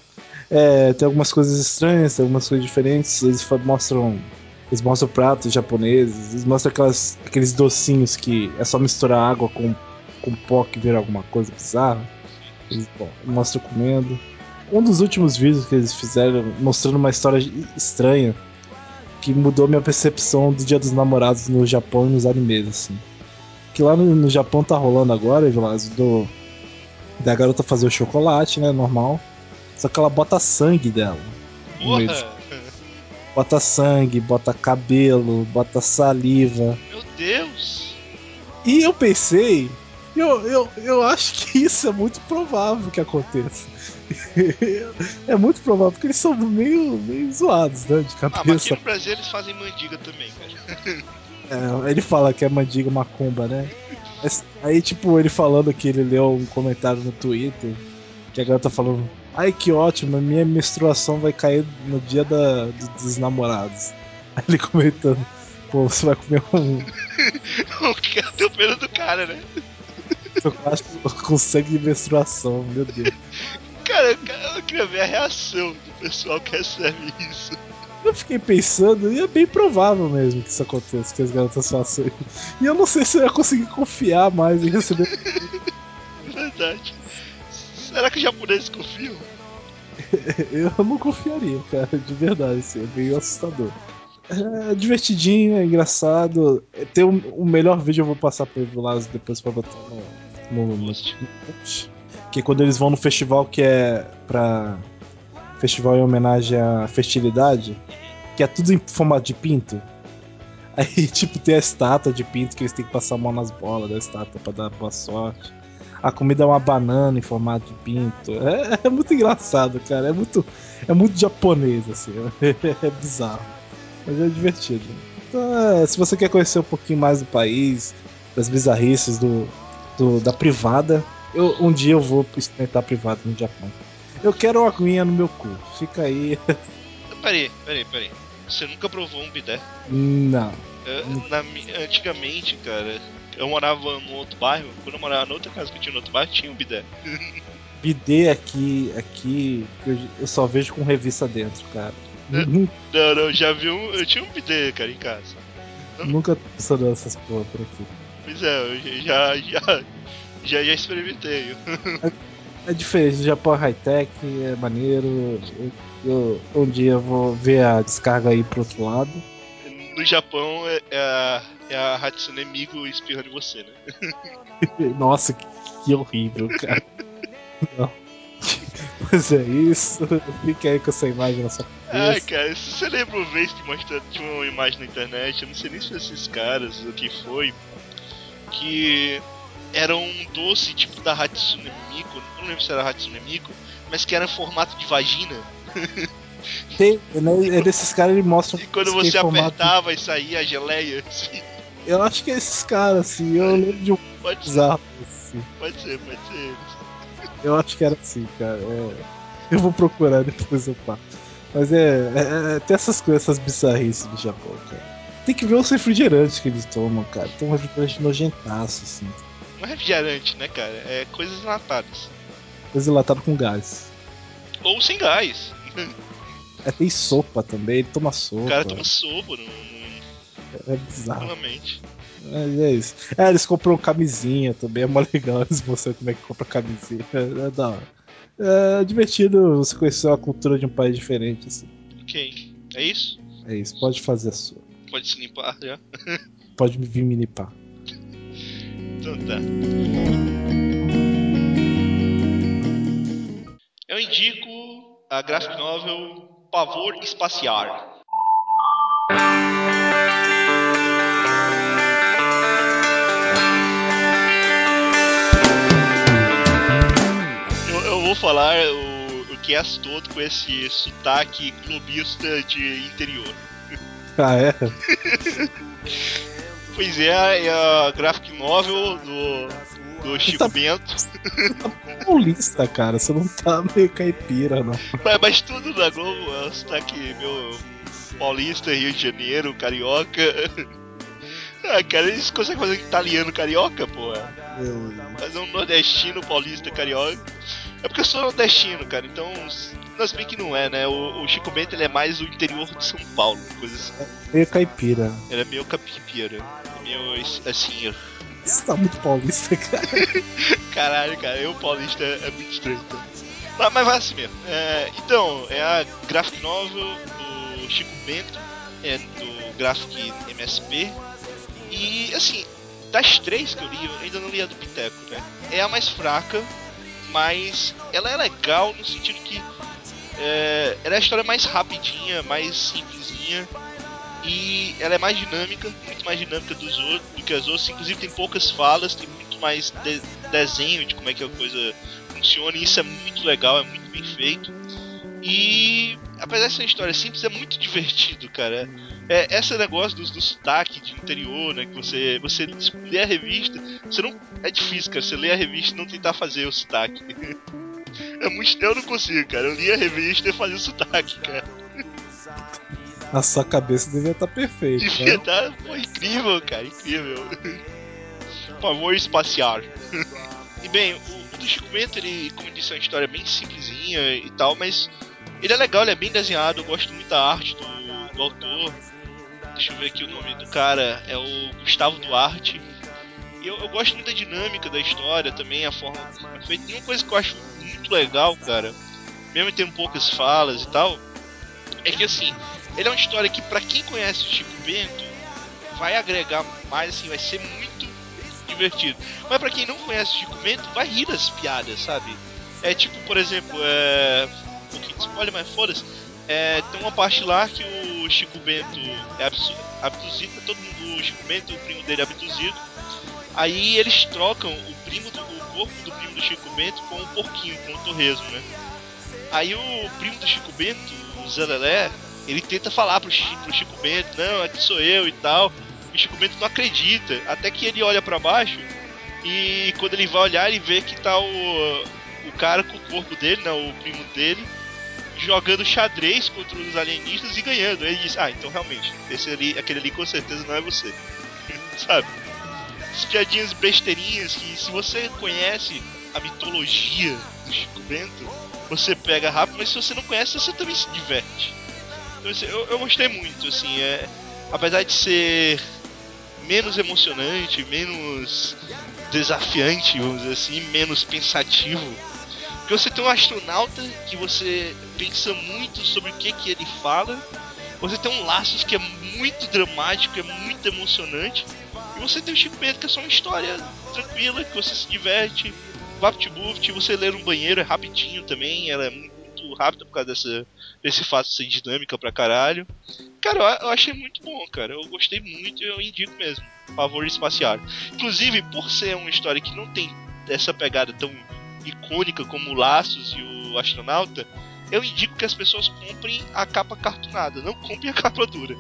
É, tem algumas coisas estranhas, tem algumas coisas diferentes. Eles mostram, eles mostram pratos japoneses, eles mostram aquelas, aqueles docinhos que é só misturar água com, com pó que vira alguma coisa bizarra. Eles bom, mostram comendo. Um dos últimos vídeos que eles fizeram, mostrando uma história estranha, que mudou minha percepção do Dia dos Namorados no Japão e nos animes, assim. Que lá no, no Japão tá rolando agora, do da garota fazer o chocolate, né, normal. Só que ela bota sangue dela. Porra! De... Bota sangue, bota cabelo, bota saliva. Meu Deus! E eu pensei, eu, eu, eu acho que isso é muito provável que aconteça. É muito provável, porque eles são meio, meio zoados, né, de cabeça. Ah, mas aqui no Brasil eles fazem mandiga também, cara. É, ele fala que é mandiga macumba, né? Aí, tipo, ele falando que ele leu um comentário no Twitter, que a garota falando: ai, que ótimo, a minha menstruação vai cair no dia da, do, dos namorados. Aí ele comentando: pô, você vai comer um... O teu pelo do cara, né? Com sangue de menstruação, meu Deus. Cara, eu queria ver a reação do pessoal que recebe isso. Eu fiquei pensando, e é bem provável mesmo que isso aconteça, que as garotas façam isso. E eu não sei se eu ia conseguir confiar mais em receber. Verdade. Será que os japoneses confiam? Eu não confiaria, cara, de verdade, assim, é meio assustador. É divertidinho, é engraçado. Tem um, o melhor vídeo, eu vou passar pra ele lá depois pra botar no, no, no... Que é quando eles vão no festival que é pra... Festival em homenagem à fertilidade, que é tudo em formato de pinto. Aí, tipo, tem a estátua de pinto que eles têm que passar a mão nas bolas da estátua pra dar boa sorte. A comida é uma banana em formato de pinto. É, é muito engraçado, cara. É muito, é muito japonês, assim. É bizarro. Mas é divertido. Então, se você quer conhecer um pouquinho mais do país, das bizarrices do, do, da privada, Eu, um dia eu vou experimentar privado no Japão. Eu quero uma aguinha no meu cu. Fica aí. Peraí, peraí, peraí. Você nunca provou um bidé? Não. Eu, na, antigamente, cara, eu morava num outro bairro. Quando eu morava na outra casa que tinha no outro bairro, tinha um bidé. Bidê aqui, aqui eu, eu só vejo com revista dentro, cara. Eu, não, não, já vi um... Eu tinha um bidê, cara, em casa. Nunca pensando nessas porra por aqui. Pois é, eu já, já, já, já experimentei. É, é diferente, o Japão é high-tech, é maneiro. Eu, eu, um dia eu vou ver a descarga aí pro outro lado. No Japão é, é a, é a Hatsune Miku espirrando em você, né? Nossa, que, que horrível, cara. Não. Mas é isso, fica aí com essa imagem na sua cabeça. Ah, cara, se você lembra uma vez que mostra, tinha uma imagem na internet, eu não sei nem se foi esses caras, o que foi, que era um doce tipo da Hatsune Miku, não lembro se era Hatsune Miku, mas que era em formato de vagina. Tem, né, é desses caras, ele mostra. E quando você apertava formato... e saía a geleia, assim. Eu acho que é esses caras, assim, eu lembro de um pode zap, ser. Assim. Pode ser, pode ser. Eu acho que era assim, cara. É... Eu vou procurar depois eu paro. Mas é, é, é. Tem essas coisas, essas bizarrices do Japão, cara. Tem que ver os refrigerantes que eles tomam, cara. Tem um refrigerante nojentaço, assim. Não é refrigerante, né, cara? É coisas enlatadas. Coisas enlatadas com gás. Ou sem gás. É, tem sopa também, ele toma sopa. O cara toma sopa, não. É bizarro. Realmente. Mas é isso. É, eles compram camisinha também, é mó legal eles mostrando como é que compra camisinha. É da hora. É divertido você conhecer uma cultura de um país diferente, assim. Ok. É isso? É isso, pode fazer a sua. Pode se limpar já. Pode vir me limpar. Então tá. Eu indico a graphic novel Pavor Espacial. Vou falar o, o que é todo com esse sotaque globista de interior. Ah, é? Pois é, é a graphic novel do, do Chico tá, Bento. Você tá paulista, cara, você não tá meio caipira, não. Mas, mas tudo na Globo é um sotaque meu paulista, Rio de Janeiro, carioca. Ah, cara, eles conseguem fazer italiano carioca, porra. Eu... Fazer um nordestino paulista carioca. É porque eu sou nordestino, cara, então... Mas bem que não é, né? O, o Chico Bento, ele é mais o interior de São Paulo, coisa assim. É meio caipira. Ele é meio caipira. É meio, assim... Você tá muito paulista, cara. Caralho, cara, eu paulista é muito estranho. Tá? Mas vai assim mesmo. É, então, é a graphic novel do Chico Bento, é do Graphic M S P. E, assim, das três que eu li, eu ainda não li a do Piteco, né? É a mais fraca... Mas ela é legal no sentido que é, ela é a história mais rapidinha, mais simplesinha. E ela é mais dinâmica, muito mais dinâmica dos outros, do que as outras. Inclusive tem poucas falas, tem muito mais de, desenho de como é que a coisa funciona. E isso é muito legal, é muito bem feito. E apesar de ser uma história simples, é muito divertido, cara. É, esse negócio do, do sotaque de interior, né? Que você, você lê a revista, você não, é difícil, cara. Você lê a revista e não tentar fazer o sotaque. É muito, eu não consigo, cara. Eu li a revista e fazia o sotaque, cara. A sua cabeça devia estar perfeita. Devia estar, né? Pô, incrível, cara, incrível. Pavor espacial. E bem, o, o do Chico Bento, ele, como eu disse, é uma história bem simplesinha e tal, mas ele é legal, ele é bem desenhado, eu gosto muito da arte do, do autor. Deixa eu ver aqui o nome do cara, é o Gustavo Duarte. Eu, eu gosto muito da dinâmica da história também, a forma como é feita. E uma coisa que eu acho muito legal, cara, mesmo tendo poucas falas e tal, é que assim, ele é uma história que pra quem conhece o Chico Bento, vai agregar mais, assim, vai ser muito divertido. Mas pra quem não conhece o Chico Bento, vai rir das piadas, sabe? É tipo, por exemplo, é... um pouquinho de spoiler, mas foda-se. É, tem uma parte lá que o Chico Bento é absu... abduzido, todo mundo, o Chico Bento, o primo dele é abduzido. Aí eles trocam o, primo do... o corpo do primo do Chico Bento com um porquinho, com um torresmo, né? Aí o primo do Chico Bento, o Zé Lelé, ele tenta falar pro, Ch... pro Chico Bento, não, aqui sou eu e tal. O Chico Bento não acredita, até que ele olha pra baixo E quando ele vai olhar, ele vê que tá o, o cara com o corpo dele, né, o primo dele, jogando xadrez contra os alienígenas e ganhando. Ele diz, ah, então realmente, esse ali, aquele ali com certeza não é você. Sabe? As piadinhas besteirinhas que, se você conhece a mitologia do Chico Bento, você pega rápido, mas se você não conhece, você também se diverte. Então, assim, eu, eu gostei muito, assim, é, apesar de ser menos emocionante, menos desafiante, vamos dizer assim, menos pensativo, porque você tem um astronauta que você pensa muito sobre o que que ele fala, você tem um Laços que é muito dramático, é muito emocionante, e você tem o Chico Bento que é só uma história tranquila, que você se diverte, vapt-vupt, você lê no banheiro, é rapidinho também, ela é muito rápida por causa dessa, desse fato de ser dinâmica pra caralho. Cara, eu achei muito bom, cara, eu gostei muito e eu indico mesmo, Favor Espacial. Inclusive, por ser uma história que não tem essa pegada tão icônica como o Laços e o Astronauta, eu indico que as pessoas comprem a capa cartunada, não comprem a capa dura,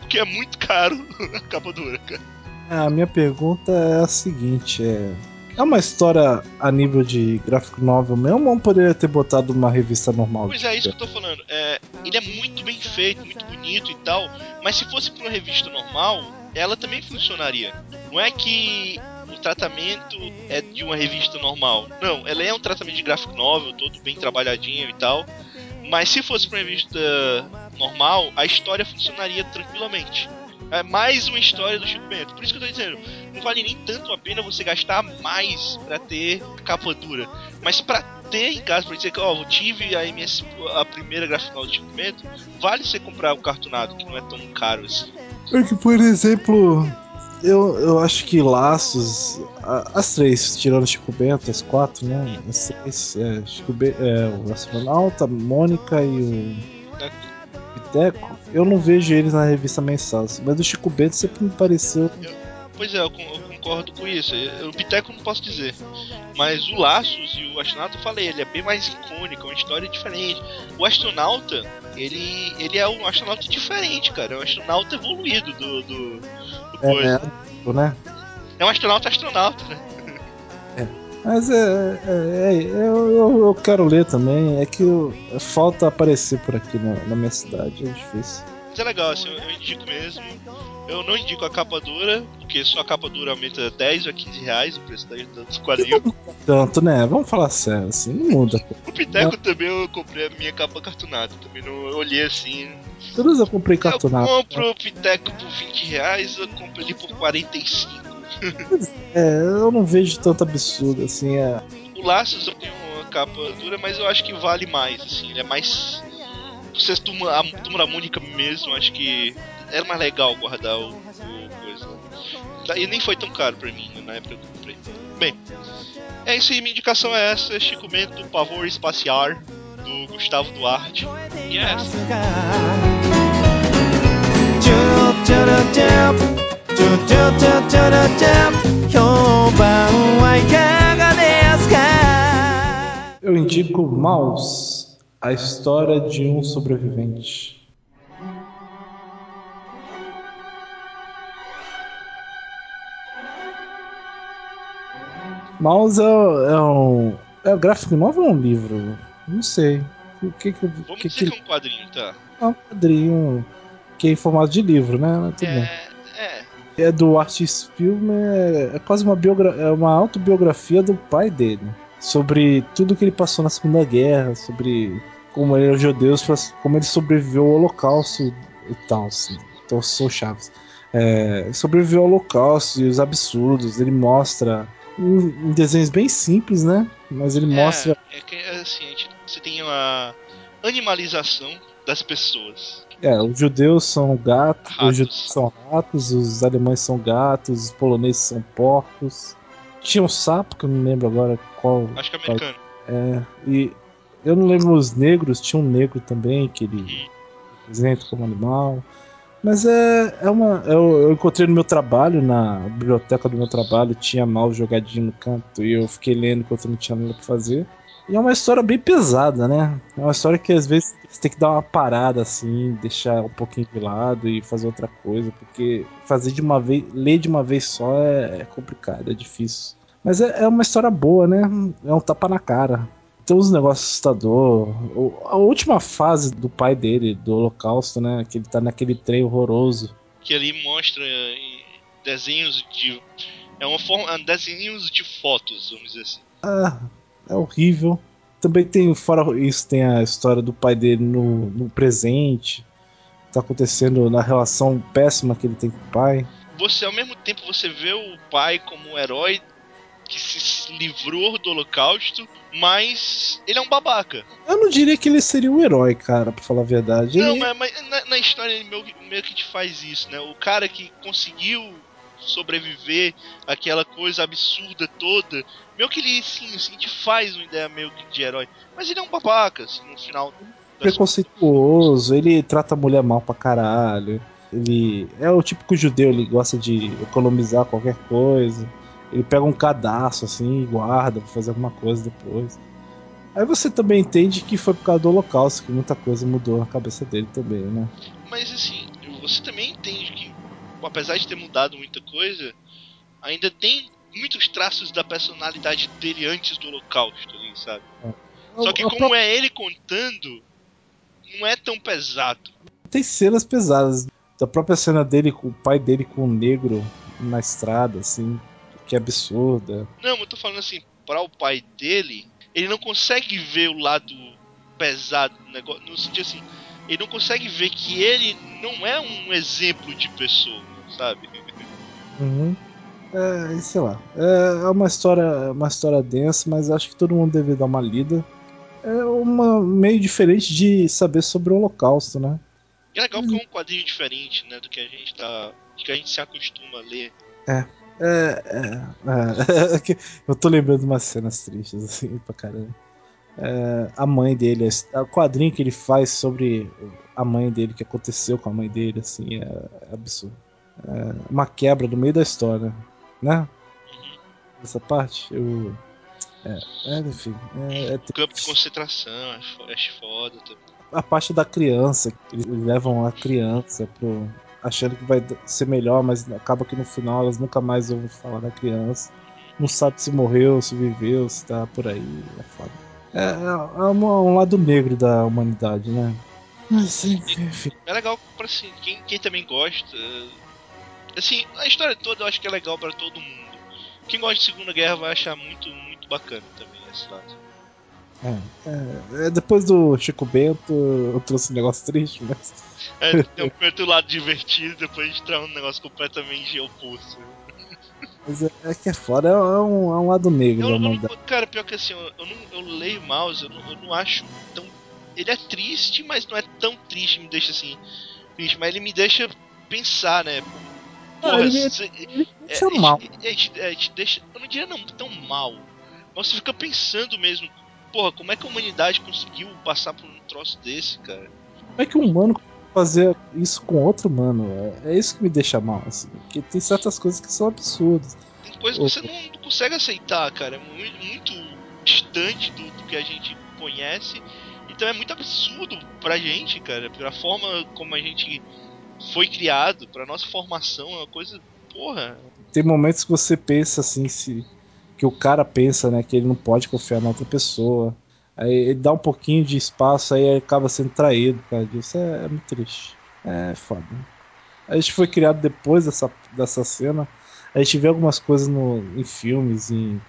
porque é muito caro a capa dura, cara. A minha pergunta é a seguinte, é... É uma história a nível de graphic novel mesmo, ou poderia ter botado uma revista normal? Pois é, isso que eu tô falando. É, ele é muito bem feito, muito bonito e tal, mas se fosse pra uma revista normal, ela também funcionaria. Não é que o tratamento é de uma revista normal. Não, ela é um tratamento de graphic novel, todo bem trabalhadinho e tal, mas se fosse pra uma revista normal, a história funcionaria tranquilamente. É mais uma história do Chico Bento. Por isso que eu tô dizendo, não vale nem tanto a pena você gastar mais pra ter capa dura. Mas pra ter em casa, pra dizer que, ó, eu tive a, M S, a primeira graphic novel do Chico Bento, vale você comprar o cartunado, que não é tão caro assim. É que, por exemplo, eu, eu acho que Laços, a, as três, tirando Chico Bento, as quatro, né? As três, é, Chico Bento, é, o Astronauta, Mônica e o... É. Deco, eu não vejo eles na revista mensal, mas o Chico Bento sempre me pareceu... Eu, pois é, eu, eu concordo com isso, o Piteco eu não posso dizer, mas o Laços e o Astronauta, eu falei, ele é bem mais icônico, é uma história diferente. O Astronauta, ele, ele é um astronauta diferente, cara, é um astronauta evoluído do... do, do é, coisa. É, né? É um astronauta astronauta, né? Mas é, é, é eu, eu, eu quero ler também, é que eu, falta aparecer por aqui na, na minha cidade, é difícil. Mas é legal, assim, eu, eu indico mesmo, eu não indico a capa dura, porque só a capa dura aumenta dez ou quinze reais o preço dos quadrinhos. Tanto, né? Vamos falar sério, assim, não muda. O Piteco não. Também eu comprei a minha capa cartunada, também não eu olhei assim. Todas eu comprei cartunada. Eu compro o Piteco por vinte reais, eu compro ele por quarenta e cinco. É, eu não vejo tanto absurdo assim. É. O Laços eu tenho uma capa dura, mas eu acho que vale mais, assim, ele é mais. Vocês turma, a turma da Mônica mesmo, acho que era mais legal guardar o, o coisa. E nem foi tão caro pra mim, né, na época que eu comprei. Bem, é isso aí, minha indicação é essa, Chico Bento, Pavor Espacial, do Gustavo Duarte. E é essa. Eu indico Maus, a história de um sobrevivente. Maus é, é um... É um graphic novel ou é um livro? Não sei. O que que... Vamos que, dizer que é um quadrinho, tá? É um quadrinho que é em formato de livro, né? Tudo bem. É do Art Spiegelman, é quase uma, biogra- é uma autobiografia do pai dele, sobre tudo que ele passou na Segunda Guerra, sobre como ele era judeu, como ele sobreviveu ao Holocausto e tal, assim. Então sou Chaves. É, sobreviveu ao Holocausto e os absurdos, ele mostra em, em desenhos bem simples, né? Mas ele é, mostra... É que assim, a gente, você tem uma animalização das pessoas. É, os judeus são gatos, ratos. Os judeus são ratos, os alemães são gatos, os poloneses são porcos. Tinha um sapo, que eu não lembro agora qual... Acho que é americano. É, e eu não lembro os negros, tinha um negro também, que ele representa como animal. Mas é, é uma... Eu, eu encontrei no meu trabalho, na biblioteca do meu trabalho, tinha mal jogadinho no canto, e eu fiquei lendo enquanto não tinha nada pra fazer. E é uma história bem pesada, né? É uma história que às vezes você tem que dar uma parada, assim, deixar um pouquinho de lado e fazer outra coisa, porque fazer de uma vez, ler de uma vez só é, é complicado, é difícil. Mas é, é uma história boa, né? É um tapa na cara. Tem uns negócios assustadores. A última fase do pai dele, do Holocausto, né? Que ele tá naquele trem horroroso. Que ele mostra desenhos de... É uma forma... Desenhos de fotos, vamos dizer assim. Ah, é horrível. Também tem, fora isso, tem a história do pai dele no, no presente. Tá acontecendo na relação péssima que ele tem com o pai. Você, ao mesmo tempo, você vê o pai como um herói que se livrou do Holocausto, mas ele é um babaca. Eu não diria que ele seria um herói, cara, pra falar a verdade. Não, ele... mas, mas na, na história ele meio, meio que te faz isso, né? O cara que conseguiu sobreviver àquela coisa absurda toda, meio que ele, sim, assim, te faz uma ideia meio que de herói. Mas ele é um babaca, assim, no final... Preconceituoso, ele trata a mulher mal pra caralho. Ele é o típico judeu, ele gosta de economizar qualquer coisa. Ele pega um cadastro assim e guarda pra fazer alguma coisa depois. Aí você também entende que foi por causa do Holocausto que muita coisa mudou na cabeça dele também, né? Mas assim, você também entende que, apesar de ter mudado muita coisa, ainda tem muitos traços da personalidade dele antes do Holocausto, sabe? É. Só que como é ele contando, não é tão pesado. Tem cenas pesadas. Da própria cena dele com o pai dele com o negro na estrada, assim... Que absurda. Não, eu tô falando assim, para o pai dele, ele não consegue ver o lado pesado do negócio, no sentido assim, ele não consegue ver que ele não é um exemplo de pessoa, sabe? Uhum. É, sei lá, é uma história, uma história densa, mas acho que todo mundo deve dar uma lida. É uma meio diferente de saber sobre o Holocausto, né? É legal porque é um quadrinho diferente, né, do que a gente tá, do que a gente se acostuma a ler. É. É, é, é, eu tô lembrando de umas cenas tristes assim pra caramba. É, a mãe dele, o quadrinho que ele faz sobre a mãe dele, o que aconteceu com a mãe dele, assim, é, é absurdo. É uma quebra no meio da história, né? Essa parte, eu. É, é enfim. É, é o campo de concentração, é foda também. A parte da criança, eles levam a criança pro. Achando que vai ser melhor, mas acaba que no final elas nunca mais ouvem falar da criança. Não sabe se morreu, se viveu, se tá por aí. É foda. É, é, é um lado negro da humanidade, né? Mas, enfim. É legal pra assim, quem, quem também gosta. Assim, a história toda eu acho que é legal pra todo mundo. Quem gosta de Segunda Guerra vai achar muito, muito bacana também esse lado. É, é, depois do Chico Bento eu trouxe um negócio triste, mas. É, tem um primeiro lado divertido, depois a gente traz um negócio completamente oposto. Mas é, é que é foda, é um, é um lado negro eu, da humanidade. Cara, pior que assim, eu, eu, não, eu leio Mouse, eu não, eu não acho tão. Ele é triste, mas não é tão triste, me deixa assim. Triste, mas ele me deixa pensar, né? Porra, é mal. Eu não diria não tão mal. Mas você fica pensando mesmo. Porra, como é que a humanidade conseguiu passar por um troço desse, cara? Como é que um humano consegue fazer isso com outro humano? É, é isso que me deixa mal, assim. Porque tem certas coisas que são absurdas. Tem coisas que você não, não consegue aceitar, cara. É muito, muito distante do, do que a gente conhece. Então é muito absurdo pra gente, cara. Pela forma como a gente foi criado, pra nossa formação, é uma coisa... Porra... Tem momentos que você pensa, assim, se... que o cara pensa, né, que ele não pode confiar na outra pessoa. Aí ele dá um pouquinho de espaço, aí acaba sendo traído por causa disso. É, é muito triste. É foda. A gente foi criado depois dessa, dessa cena. A gente vê algumas coisas no, em filmes, em, uhum.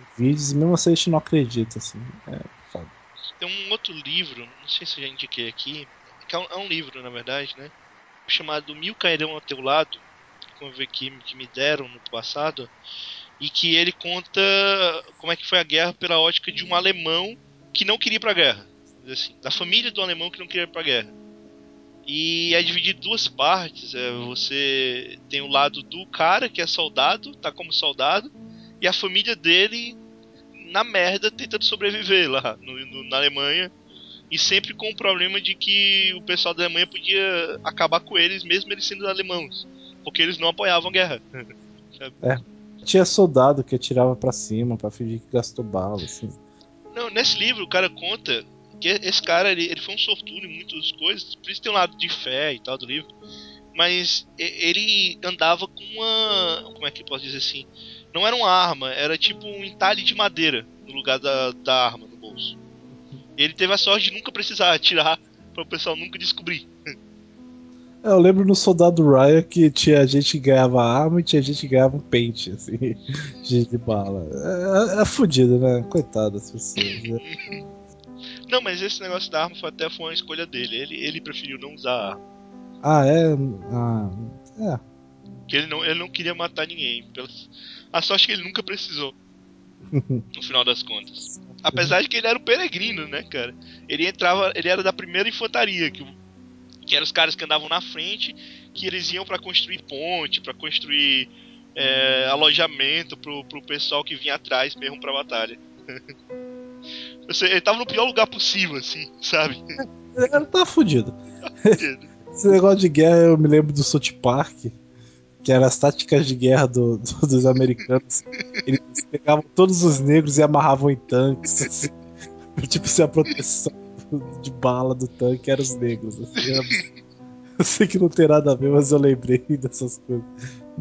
em vídeos, e mesmo assim a gente não acredita, assim. É foda. Tem um outro livro, não sei se eu já indiquei aqui, que é um, é um livro, na verdade, né, chamado Mil Cairão ao Teu Lado, que, que me deram no passado, e que ele conta como é que foi a guerra pela ótica de um alemão que não queria ir pra guerra. Assim, da família do alemão que não queria ir pra guerra. E é dividido em duas partes. É, você tem o lado do cara que é soldado, tá como soldado, e a família dele na merda tentando sobreviver lá no, no, na Alemanha. E sempre com o problema de que o pessoal da Alemanha podia acabar com eles, mesmo eles sendo alemãos. Porque eles não apoiavam a guerra. É. Tinha soldado que atirava pra cima pra fingir que gastou bala, assim. Não, nesse livro o cara conta que esse cara, ele, ele foi um sortudo em muitas coisas, por isso tem um lado de fé e tal do livro, mas ele andava com uma, como é que eu posso dizer assim, Não era uma arma, era tipo um entalhe de madeira no lugar da, da arma no bolso. E ele teve a sorte de nunca precisar atirar pra o pessoal nunca descobrir. Eu lembro no Soldado Ryan que tinha gente que ganhava arma e tinha gente que ganhava um pente, assim, de bala. É, é fudido, né? Coitado das pessoas, né? Não, mas esse negócio da arma foi até foi uma escolha dele. Ele, ele preferiu não usar a arma. Ah, é? Ah, é. Que ele não, ele não queria matar ninguém. Pelas... A sorte que ele nunca precisou, no final das contas. Apesar de que ele era um peregrino, né, cara? Ele entrava, ele era da primeira infantaria, que o que eram os caras que andavam na frente, que eles iam pra construir ponte, pra construir é, alojamento pro, pro pessoal que vinha atrás mesmo pra batalha. Ele tava no pior lugar possível, assim, sabe? Ele tava fudido. Esse negócio de guerra, eu me lembro do South Park, que eram as táticas de guerra do, do, dos americanos. Eles pegavam todos os negros e amarravam em tanques, assim, tipo, ser a proteção de bala do tanque eram os negros, assim, era... Eu sei que não tem nada a ver, mas eu lembrei dessas coisas.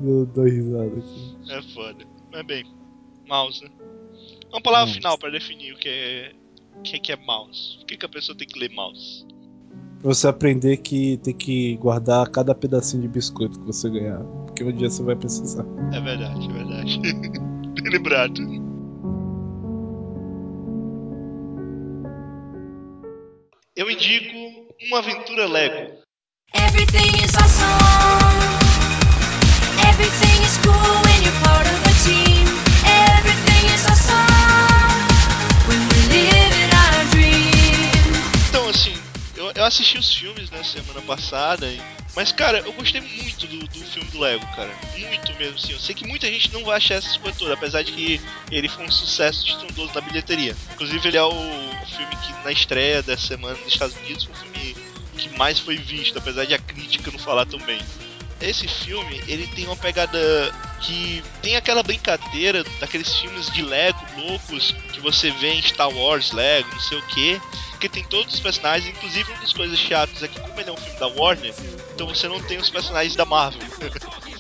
Eu dou risada aqui. É foda. Mas bem, mouse, né? Uma palavra mouse. Final pra definir o que é, o que é, que é mouse. O que, é que a pessoa tem que ler mouse? Pra você aprender que tem que guardar cada pedacinho de biscoito que você ganhar, porque um dia você vai precisar. É verdade, é verdade. Bem lembrado. Eu indico Uma Aventura Lego. Everything is awesome. Everything is cool when you're part of a team. Everything is awesome when we live in our dream. Então, assim, eu, eu assisti os filmes, né, semana passada, mas, cara, eu gostei muito do, do filme do Lego, cara. Muito mesmo, assim. Eu sei que muita gente não vai achar essa coisa toda, apesar de que ele foi um sucesso estrondoso na bilheteria. Inclusive, ele é o... um filme que na estreia dessa semana nos Estados Unidos foi o filme que mais foi visto, apesar de a crítica não falar tão bem. Esse filme, ele tem uma pegada que tem aquela brincadeira daqueles filmes de Lego loucos que você vê em Star Wars, Lego, não sei o que, que tem todos os personagens, inclusive uma das coisas chatas é que como ele é um filme da Warner, então você não tem os personagens da Marvel, você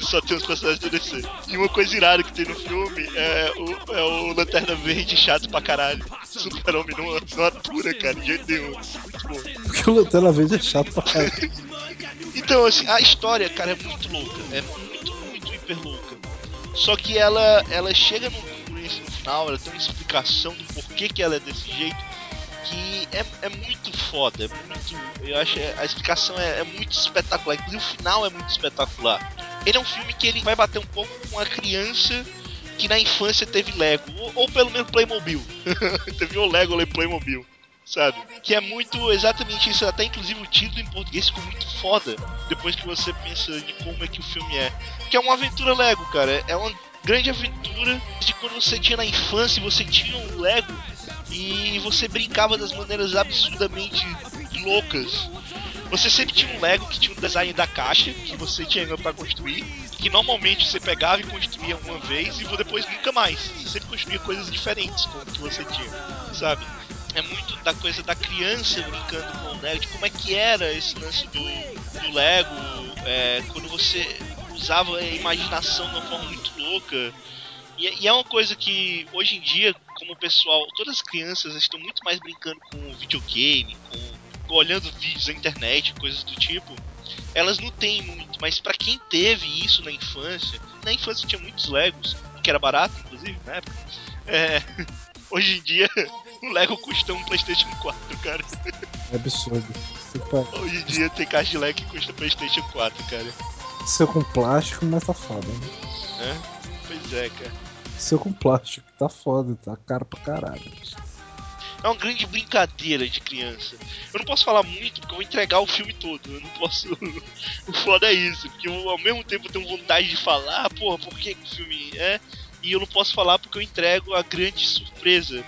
só tem os personagens da D C. E uma coisa irada que tem no filme é o, é o Lanterna Verde chato pra caralho. Super-Homem não, não atura, cara, de jeito nenhum. Muito bom. Porque o Lanterna Verde é chato pra caralho. Então, assim, a história, cara, é muito louca. É muito, muito hiper louca. Só que ela, ela chega no, no final, ela tem uma explicação do porquê que ela é desse jeito. Que é, é muito foda, é muito. Eu acho a explicação é, é muito espetacular. Inclusive o final é muito espetacular. Ele é um filme que ele vai bater um pouco com a criança que na infância teve Lego. Ou, ou pelo menos Playmobil. Teve o Lego ou Playmobil. Sabe? Que é muito exatamente isso. Até inclusive o título em português ficou muito foda. Depois que você pensa de como é que o filme é. Que é uma aventura Lego, cara. É uma grande aventura de quando você tinha na infância e você tinha o Lego. E você brincava das maneiras absurdamente loucas. Você sempre tinha um Lego que tinha um design da caixa que você tinha pra construir, que normalmente você pegava e construía uma vez e depois nunca mais. Você sempre construía coisas diferentes com o que você tinha, sabe? É muito da coisa da criança brincando com o Lego, de como é que era esse lance do, do Lego, é, quando você usava a imaginação de uma forma muito louca. E é uma coisa que, hoje em dia, como o pessoal, todas as crianças estão muito mais brincando com videogame, com, olhando vídeos na internet, coisas do tipo, elas não têm muito, mas pra quem teve isso na infância, na infância tinha muitos Legos, que era barato, inclusive, na época, é, hoje em dia, um Lego custa um PlayStation quatro, cara. É absurdo. Hoje em dia tem caixa de Lego que custa PlayStation quatro, cara. Isso é com plástico, mas tá foda, né? É? Pois é, cara. Seu com plástico, tá foda, tá caro pra caralho. É uma grande brincadeira de criança. Eu não posso falar muito porque eu vou entregar o filme todo. Eu não posso. O foda é isso, porque eu, ao mesmo tempo eu tenho vontade de falar, porra, por que o filme é? E eu não posso falar porque eu entrego a grande surpresa.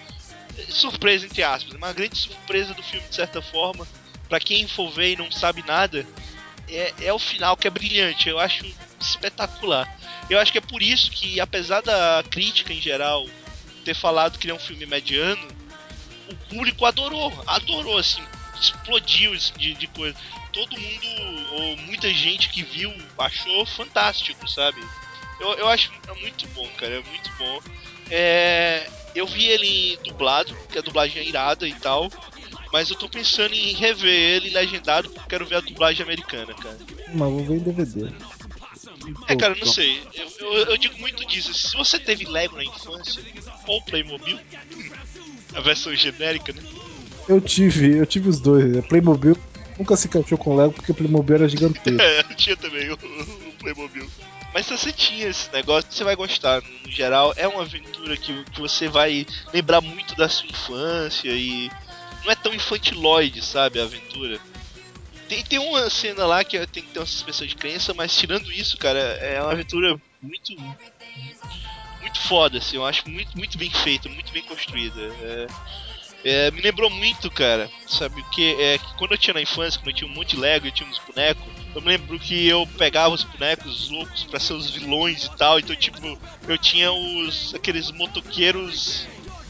Surpresa entre aspas, mas a grande surpresa do filme de certa forma, pra quem for ver e não sabe nada, é, é o final que é brilhante, eu acho espetacular. Eu acho que é por isso que, apesar da crítica em geral ter falado que ele é um filme mediano, o público adorou, adorou, assim, explodiu de, de coisa. Todo mundo, ou muita gente que viu, achou fantástico, sabe? Eu, eu acho muito bom, cara. É muito bom. É, eu vi ele dublado, que a dublagem é irada e tal. Mas eu tô pensando em rever ele legendado, porque eu quero ver a dublagem americana, cara. Mas vou ver em D V D. É, cara, não sei. Eu, eu, eu digo muito disso. Se você teve Lego na infância, ou Playmobil, a versão genérica, né? Eu tive, eu tive os dois. Playmobil nunca se encaixou com Lego, porque Playmobil era gigantesco. É, eu tinha também o, o Playmobil. Mas se você tinha esse negócio, você vai gostar. No geral, é uma aventura que, que você vai lembrar muito da sua infância e... Não é tão infantiloide, sabe, a aventura. Tem, tem uma cena lá que tem que ter uma suspensão de crença, mas tirando isso, cara, é uma aventura muito... Muito foda, assim, eu acho muito, muito bem feita, muito bem construída. É, é, me lembrou muito, cara, sabe, que, é, que quando eu tinha na infância, quando eu tinha um monte de Lego, eu tinha uns bonecos, eu me lembro que eu pegava os bonecos loucos pra ser os vilões e tal, então, tipo, eu tinha os aqueles motoqueiros,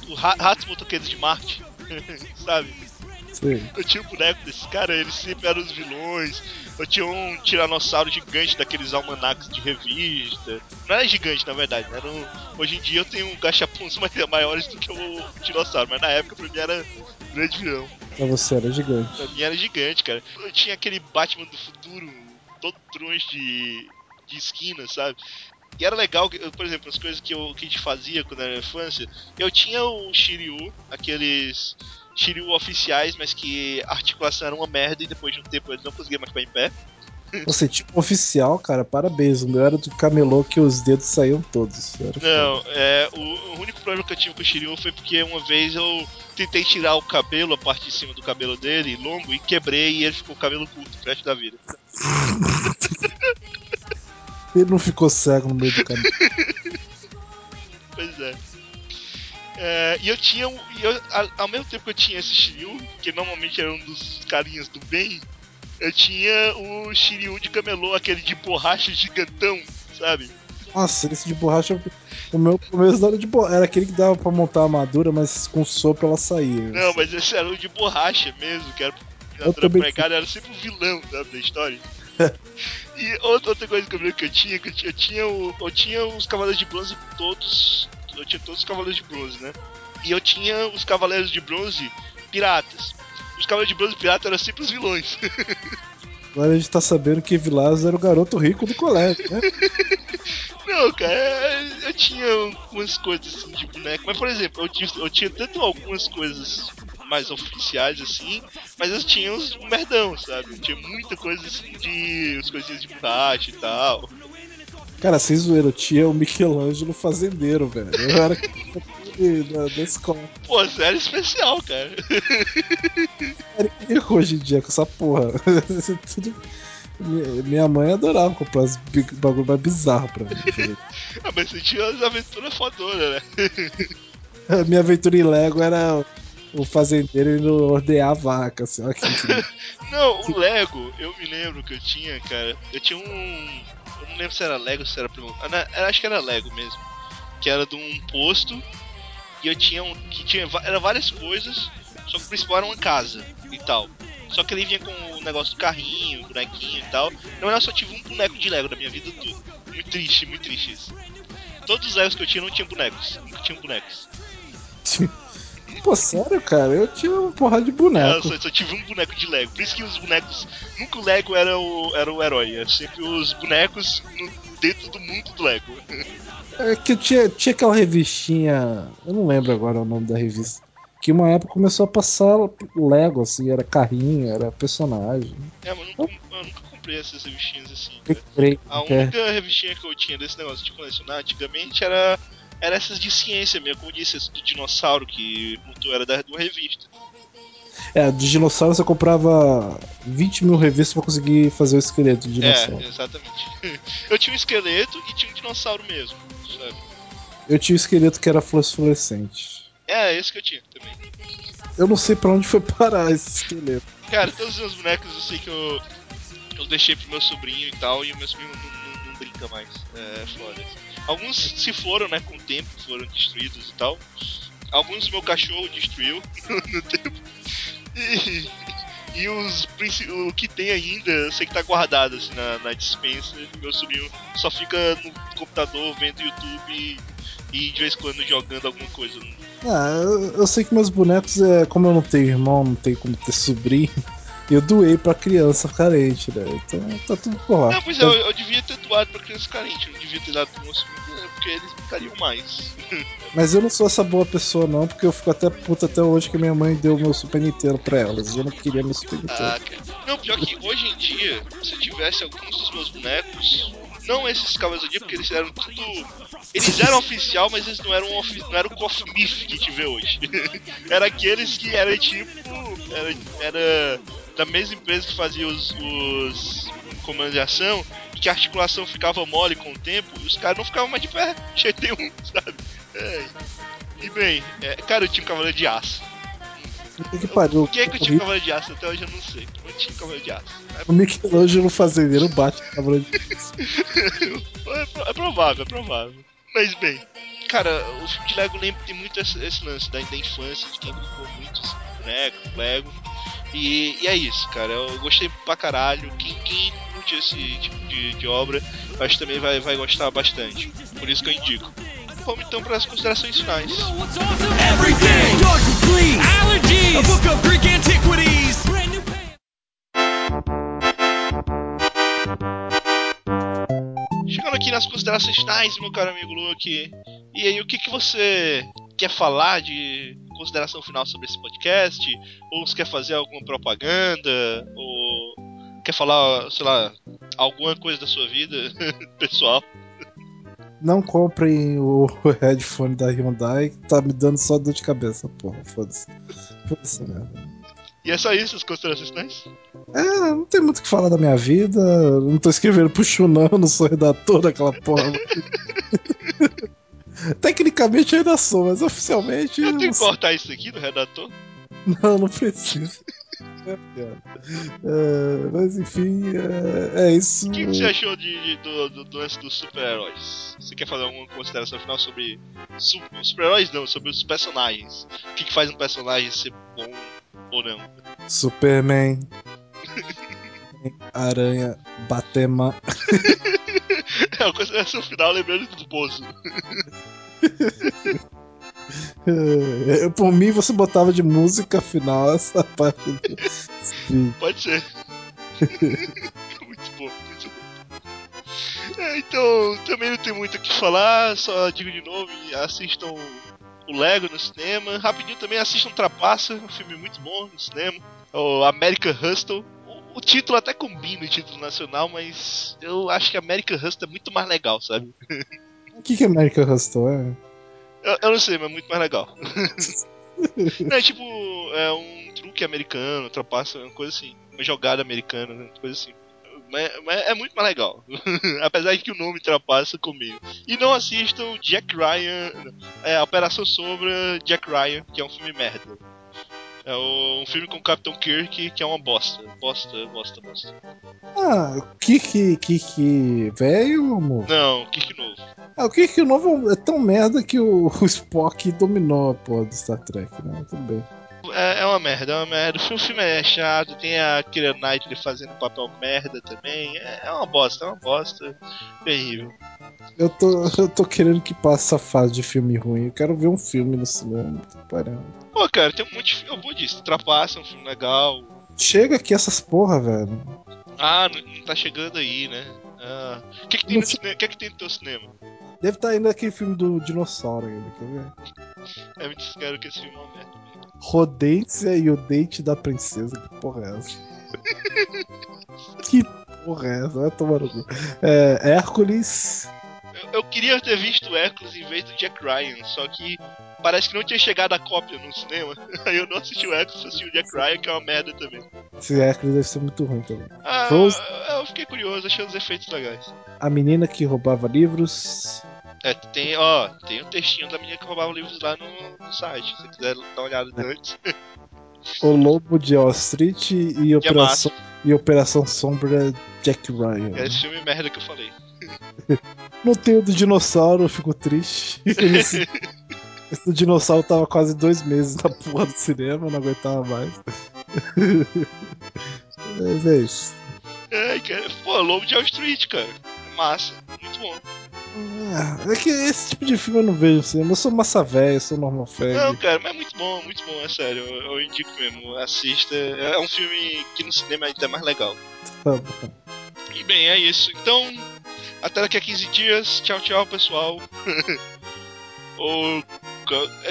os ratos motoqueiros de Marte. Sabe? Sim. Eu tinha um boneco desses caras, eles sempre eram os vilões. Eu tinha um tiranossauro gigante daqueles almanacs de revista. Não era gigante, na verdade, era um... Hoje em dia eu tenho gachapuns maiores do que o tiranossauro, mas na época pra mim era grande vilão. Pra você era gigante. Pra mim era gigante, cara. Eu tinha aquele Batman do futuro, todo troncho de, de esquina, sabe? E era legal, por exemplo, as coisas que, eu, que a gente fazia quando era infância. Eu tinha o Shiryu, aqueles Shiryu oficiais, mas que a articulação era uma merda e depois de um tempo eles não conseguiam mais ficar em pé. Você, tipo, oficial, cara, parabéns. O meu era do camelô que os dedos saíam todos. Não, é, o, o único problema que eu tive com o Shiryu foi porque uma vez eu tentei tirar o cabelo, a parte de cima do cabelo dele, longo, e quebrei e ele ficou com o cabelo curto pro resto da vida. Ele não ficou cego no meio do caminho. Pois é. é. E eu tinha. Eu, ao mesmo tempo que eu tinha esse Shiryu, que normalmente era um dos carinhas do bem, eu tinha o Shiryu de camelô, aquele de borracha gigantão, sabe? Nossa, esse de borracha. O meu começo era de borracha. Era aquele que dava pra montar a armadura, mas com sopro ela saía. Não, assim. Mas esse era o de borracha mesmo, que era a pregada, era sempre o vilão, sabe, da história. E outra coisa que eu lembro que eu tinha, que eu tinha, eu tinha, eu tinha os Cavaleiros de Bronze todos, eu tinha todos os Cavaleiros de Bronze, né? E eu tinha os Cavaleiros de Bronze piratas. Os Cavaleiros de Bronze piratas eram sempre os vilões. Agora a gente tá sabendo que Vilaz era o garoto rico do colégio, né? Não, cara, eu tinha algumas coisas assim de boneco, mas por exemplo, eu tinha, eu tinha tanto algumas coisas mais oficiais assim, mas eu tinha uns merdão, sabe? Eu tinha muita coisa assim de... as coisinhas de borracha e tal. Cara, sem zoeira, eu tinha o Michelangelo fazendeiro, velho. Eu era da, da escola. Pô, você era especial, cara. Era rico hoje em dia com essa porra. Tudo... Minha mãe adorava comprar os bagulho mais bizarro pra mim. Ah, mas você tinha as aventuras fodonas, né? Minha aventura em Lego era... O fazendeiro indo ordear a vaca, assim, ó. Que... Não, o Lego, eu me lembro que eu tinha, cara. Eu tinha um. Eu não lembro se era Lego ou se era Primo. Eu acho que era Lego mesmo. Que era de um posto. E eu tinha um. Que tinha. Era várias coisas. Só que o principal era uma casa e tal. Só que ele vinha com o negócio do carrinho, bonequinho e tal. Não, eu só tive um boneco de Lego na minha vida toda. Muito triste, muito triste isso. Todos os Legos que eu tinha não tinham bonecos. Nunca tinham bonecos. Pô, sério, cara? Eu tinha uma porrada de boneco. Eu só, só tive um boneco de Lego. Por isso que os bonecos... Nunca o Lego era o, era o herói. Era sempre os bonecos no, dentro do mundo do Lego. É que tinha, tinha aquela revistinha... Eu não lembro agora o nome da revista. Que uma época começou a passar Lego, assim. Era carrinho, era personagem. É, mas eu nunca, eu nunca comprei essas revistinhas assim, cara. Creio, a única é. revistinha que eu tinha desse negócio de colecionar antigamente era... Era essas de ciência mesmo, como eu disse, esse do dinossauro que montou era da, de uma revista. É, do dinossauro você comprava vinte mil revistas pra conseguir fazer o esqueleto do dinossauro. É, exatamente. Eu tinha um esqueleto e tinha um dinossauro mesmo, sabe? Eu tinha um esqueleto que era fluorescente. É, esse que eu tinha também. Eu não sei pra onde foi parar esse esqueleto. Cara, todos os meus bonecos eu sei que eu, eu deixei pro meu sobrinho e tal, e o meu sobrinho não, não, não brinca mais. É, foda. Alguns se foram, né, com o tempo, foram destruídos e tal. Alguns meu cachorro destruiu no tempo. E, E os, o que tem ainda, eu sei que tá guardado assim, na, na dispensa. Meu sobrinho só fica no computador vendo YouTube e de vez em quando jogando alguma coisa. Ah, eu, eu sei que meus bonecos, é, como eu não tenho irmão, não tenho como ter sobrinho, eu doei pra criança carente, né? Então tá tudo por lá. Não, pois é, eu, eu devia ter doado pra criança carente, eu não devia ter dado pra um sobrinho, porque eles brincariam mais. Mas eu não sou essa boa pessoa, não, porque eu fico até puto até hoje que minha mãe deu meu Super Nintendo pra elas. Eu não queria meu Super Nintendo. Ah, cara. Não, pior que hoje em dia, se eu tivesse alguns dos meus bonecos, não esses Cavaleiros do Dia, porque eles eram tudo. Eles eram oficial, mas eles não eram ofi... não era o Cosmif que a gente vê hoje. Era aqueles que era tipo. Era. era... da mesma empresa que fazia os, os comandos de ação, que a articulação ficava mole com o tempo, e os caras não ficavam mais de pé, G T um, sabe? É. E bem, é, cara, eu tinha um cavaleiro de aço. Que que pariu, o que é que eu tinha um cavaleiro de aço? Até hoje eu não sei. Eu tinha um cavaleiro de aço. É... O Michelangelo fazendeiro bate o cavaleiro de aço. É provável, é provável. Mas bem, cara, o filme de Lego lembra, tem muito esse, esse lance da, da infância, de quem brincou muito, né, com Lego. E, e é isso, cara, eu gostei pra caralho. Quem, quem curte esse tipo de, de obra, acho que também vai, vai gostar bastante. Por isso que eu indico. Vamos então para as considerações finais. Chegando aqui nas considerações finais, meu caro amigo Luke. E aí, o que, que você quer falar de consideração final sobre esse podcast? Ou você quer fazer alguma propaganda? Ou quer falar, sei lá, alguma coisa da sua vida pessoal? Não comprem o headphone da Hyundai, que tá me dando só dor de cabeça, porra. Foda-se. Foda-se mesmo. E é só isso, as considerações finais? É, não tem muito o que falar da minha vida. Não tô escrevendo pro Chunão, não sou redator daquela porra. Tecnicamente eu ainda sou, mas oficialmente... Eu tenho que cortar isso aqui do redator? Não, não preciso. É, é, mas enfim, é, é isso. O que, que você achou de, de, do, do, do lance dos super-heróis? Você quer fazer alguma consideração final sobre... Su, super-heróis não, sobre os personagens. O que, que faz um personagem ser bom ou não? Superman. Aranha. Batman. É uma consideração final, lembrando do Bozo. É, por mim, você botava de música final essa parte do... Sim. Pode ser. Muito bom, muito bom. É, então, também não tem muito o que falar, só digo de novo, assistam o Lego no cinema. Rapidinho também assistam Trapaça, um filme muito bom no cinema. O American Hustle. O título até combina o título nacional, mas eu acho que American Hustle é muito mais legal, sabe? O que que American Hustle é? Eu, eu não sei, mas é muito mais legal. Não, é tipo, é um truque americano, trapaça, uma coisa assim. Uma jogada americana, uma coisa assim. Mas, mas é muito mais legal. Apesar de que o nome trapaça comigo. E não assistam Jack Ryan, é, Operação Sombra Jack Ryan, que é um filme merda. É um filme com o Capitão Kirk que é uma bosta. Bosta, bosta, bosta. Ah, o Kirk, Kirk velho, amor? Não, o Kirk novo. Ah, o Kirk novo é tão merda que o, o Spock dominou a porra do Star Trek, né? Tudo bem. É, é uma merda, é uma merda. O filme é chato, tem a Akira Knightley fazendo papel merda também. É, é uma bosta, é uma bosta. Terrível. Eu tô, eu tô querendo que passe a fase de filme ruim. Eu quero ver um filme no cinema. Tô parando. Pô, cara, tem um monte de filme. Eu vou disso. Trapaça, é um filme legal. Chega aqui essas porra, velho. Ah, não tá chegando aí, né? Ah. O que, que tem no se... cine... que é que tem no teu cinema? Deve estar tá ainda aquele filme do dinossauro ainda, quer ver? É muito escuro que esse filme é uma merda. Rodência e o Dente da Princesa. Que porra é essa? Que porra é essa? Vai tomar no cu. É, Hércules. Eu queria ter visto o Hércules em vez do Jack Ryan, só que parece que não tinha chegado a cópia no cinema. Aí eu não assisti o Hércules, assisti o Jack Ryan, que é uma merda também. Esse Hércules deve ser muito ruim também. Ah, Frozen. Eu fiquei curioso, achei os efeitos legais. A Menina que Roubava Livros. É, tem, ó, tem um textinho da Menina que Roubava Livros lá no, no site, se quiser dar uma olhada antes. O Lobo de Wall Street e Operação, e Operação Sombra Jack Ryan. É esse filme merda que eu falei. Não tem o do dinossauro, eu fico triste. Esse, esse do dinossauro tava quase dois meses na porra do cinema, eu não aguentava mais. Mas é isso. É, cara. Pô, Lobo de Wall Street, cara. Massa. Muito bom. É, é que esse tipo de filme eu não vejo assim. Eu sou massa velha, eu sou normal fag. Não, cara, mas é muito bom, muito bom, é sério. Eu, eu indico mesmo. Assista. É um filme que no cinema ainda é mais legal. Tá bom. E bem, é isso. Então, até daqui a quinze dias. Tchau, tchau, pessoal. Ou...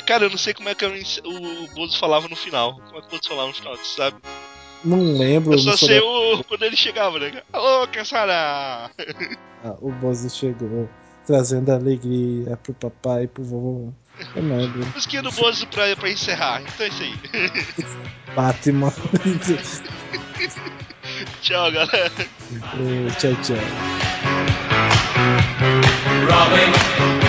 Cara, eu não sei como é que eu, o Bozo falava no final. Como é que o Bozo falava no final, tu sabe? Não lembro. Eu só sei o... Da... quando ele chegava, né? Alô, Cassara! Ah, o Bozo chegou, trazendo alegria pro papai e pro vovô. Eu não lembro. Musiquinha do Bozo pra, pra encerrar. Então é isso aí. Batman. Tchau, galera. Tchau, tchau. Robin.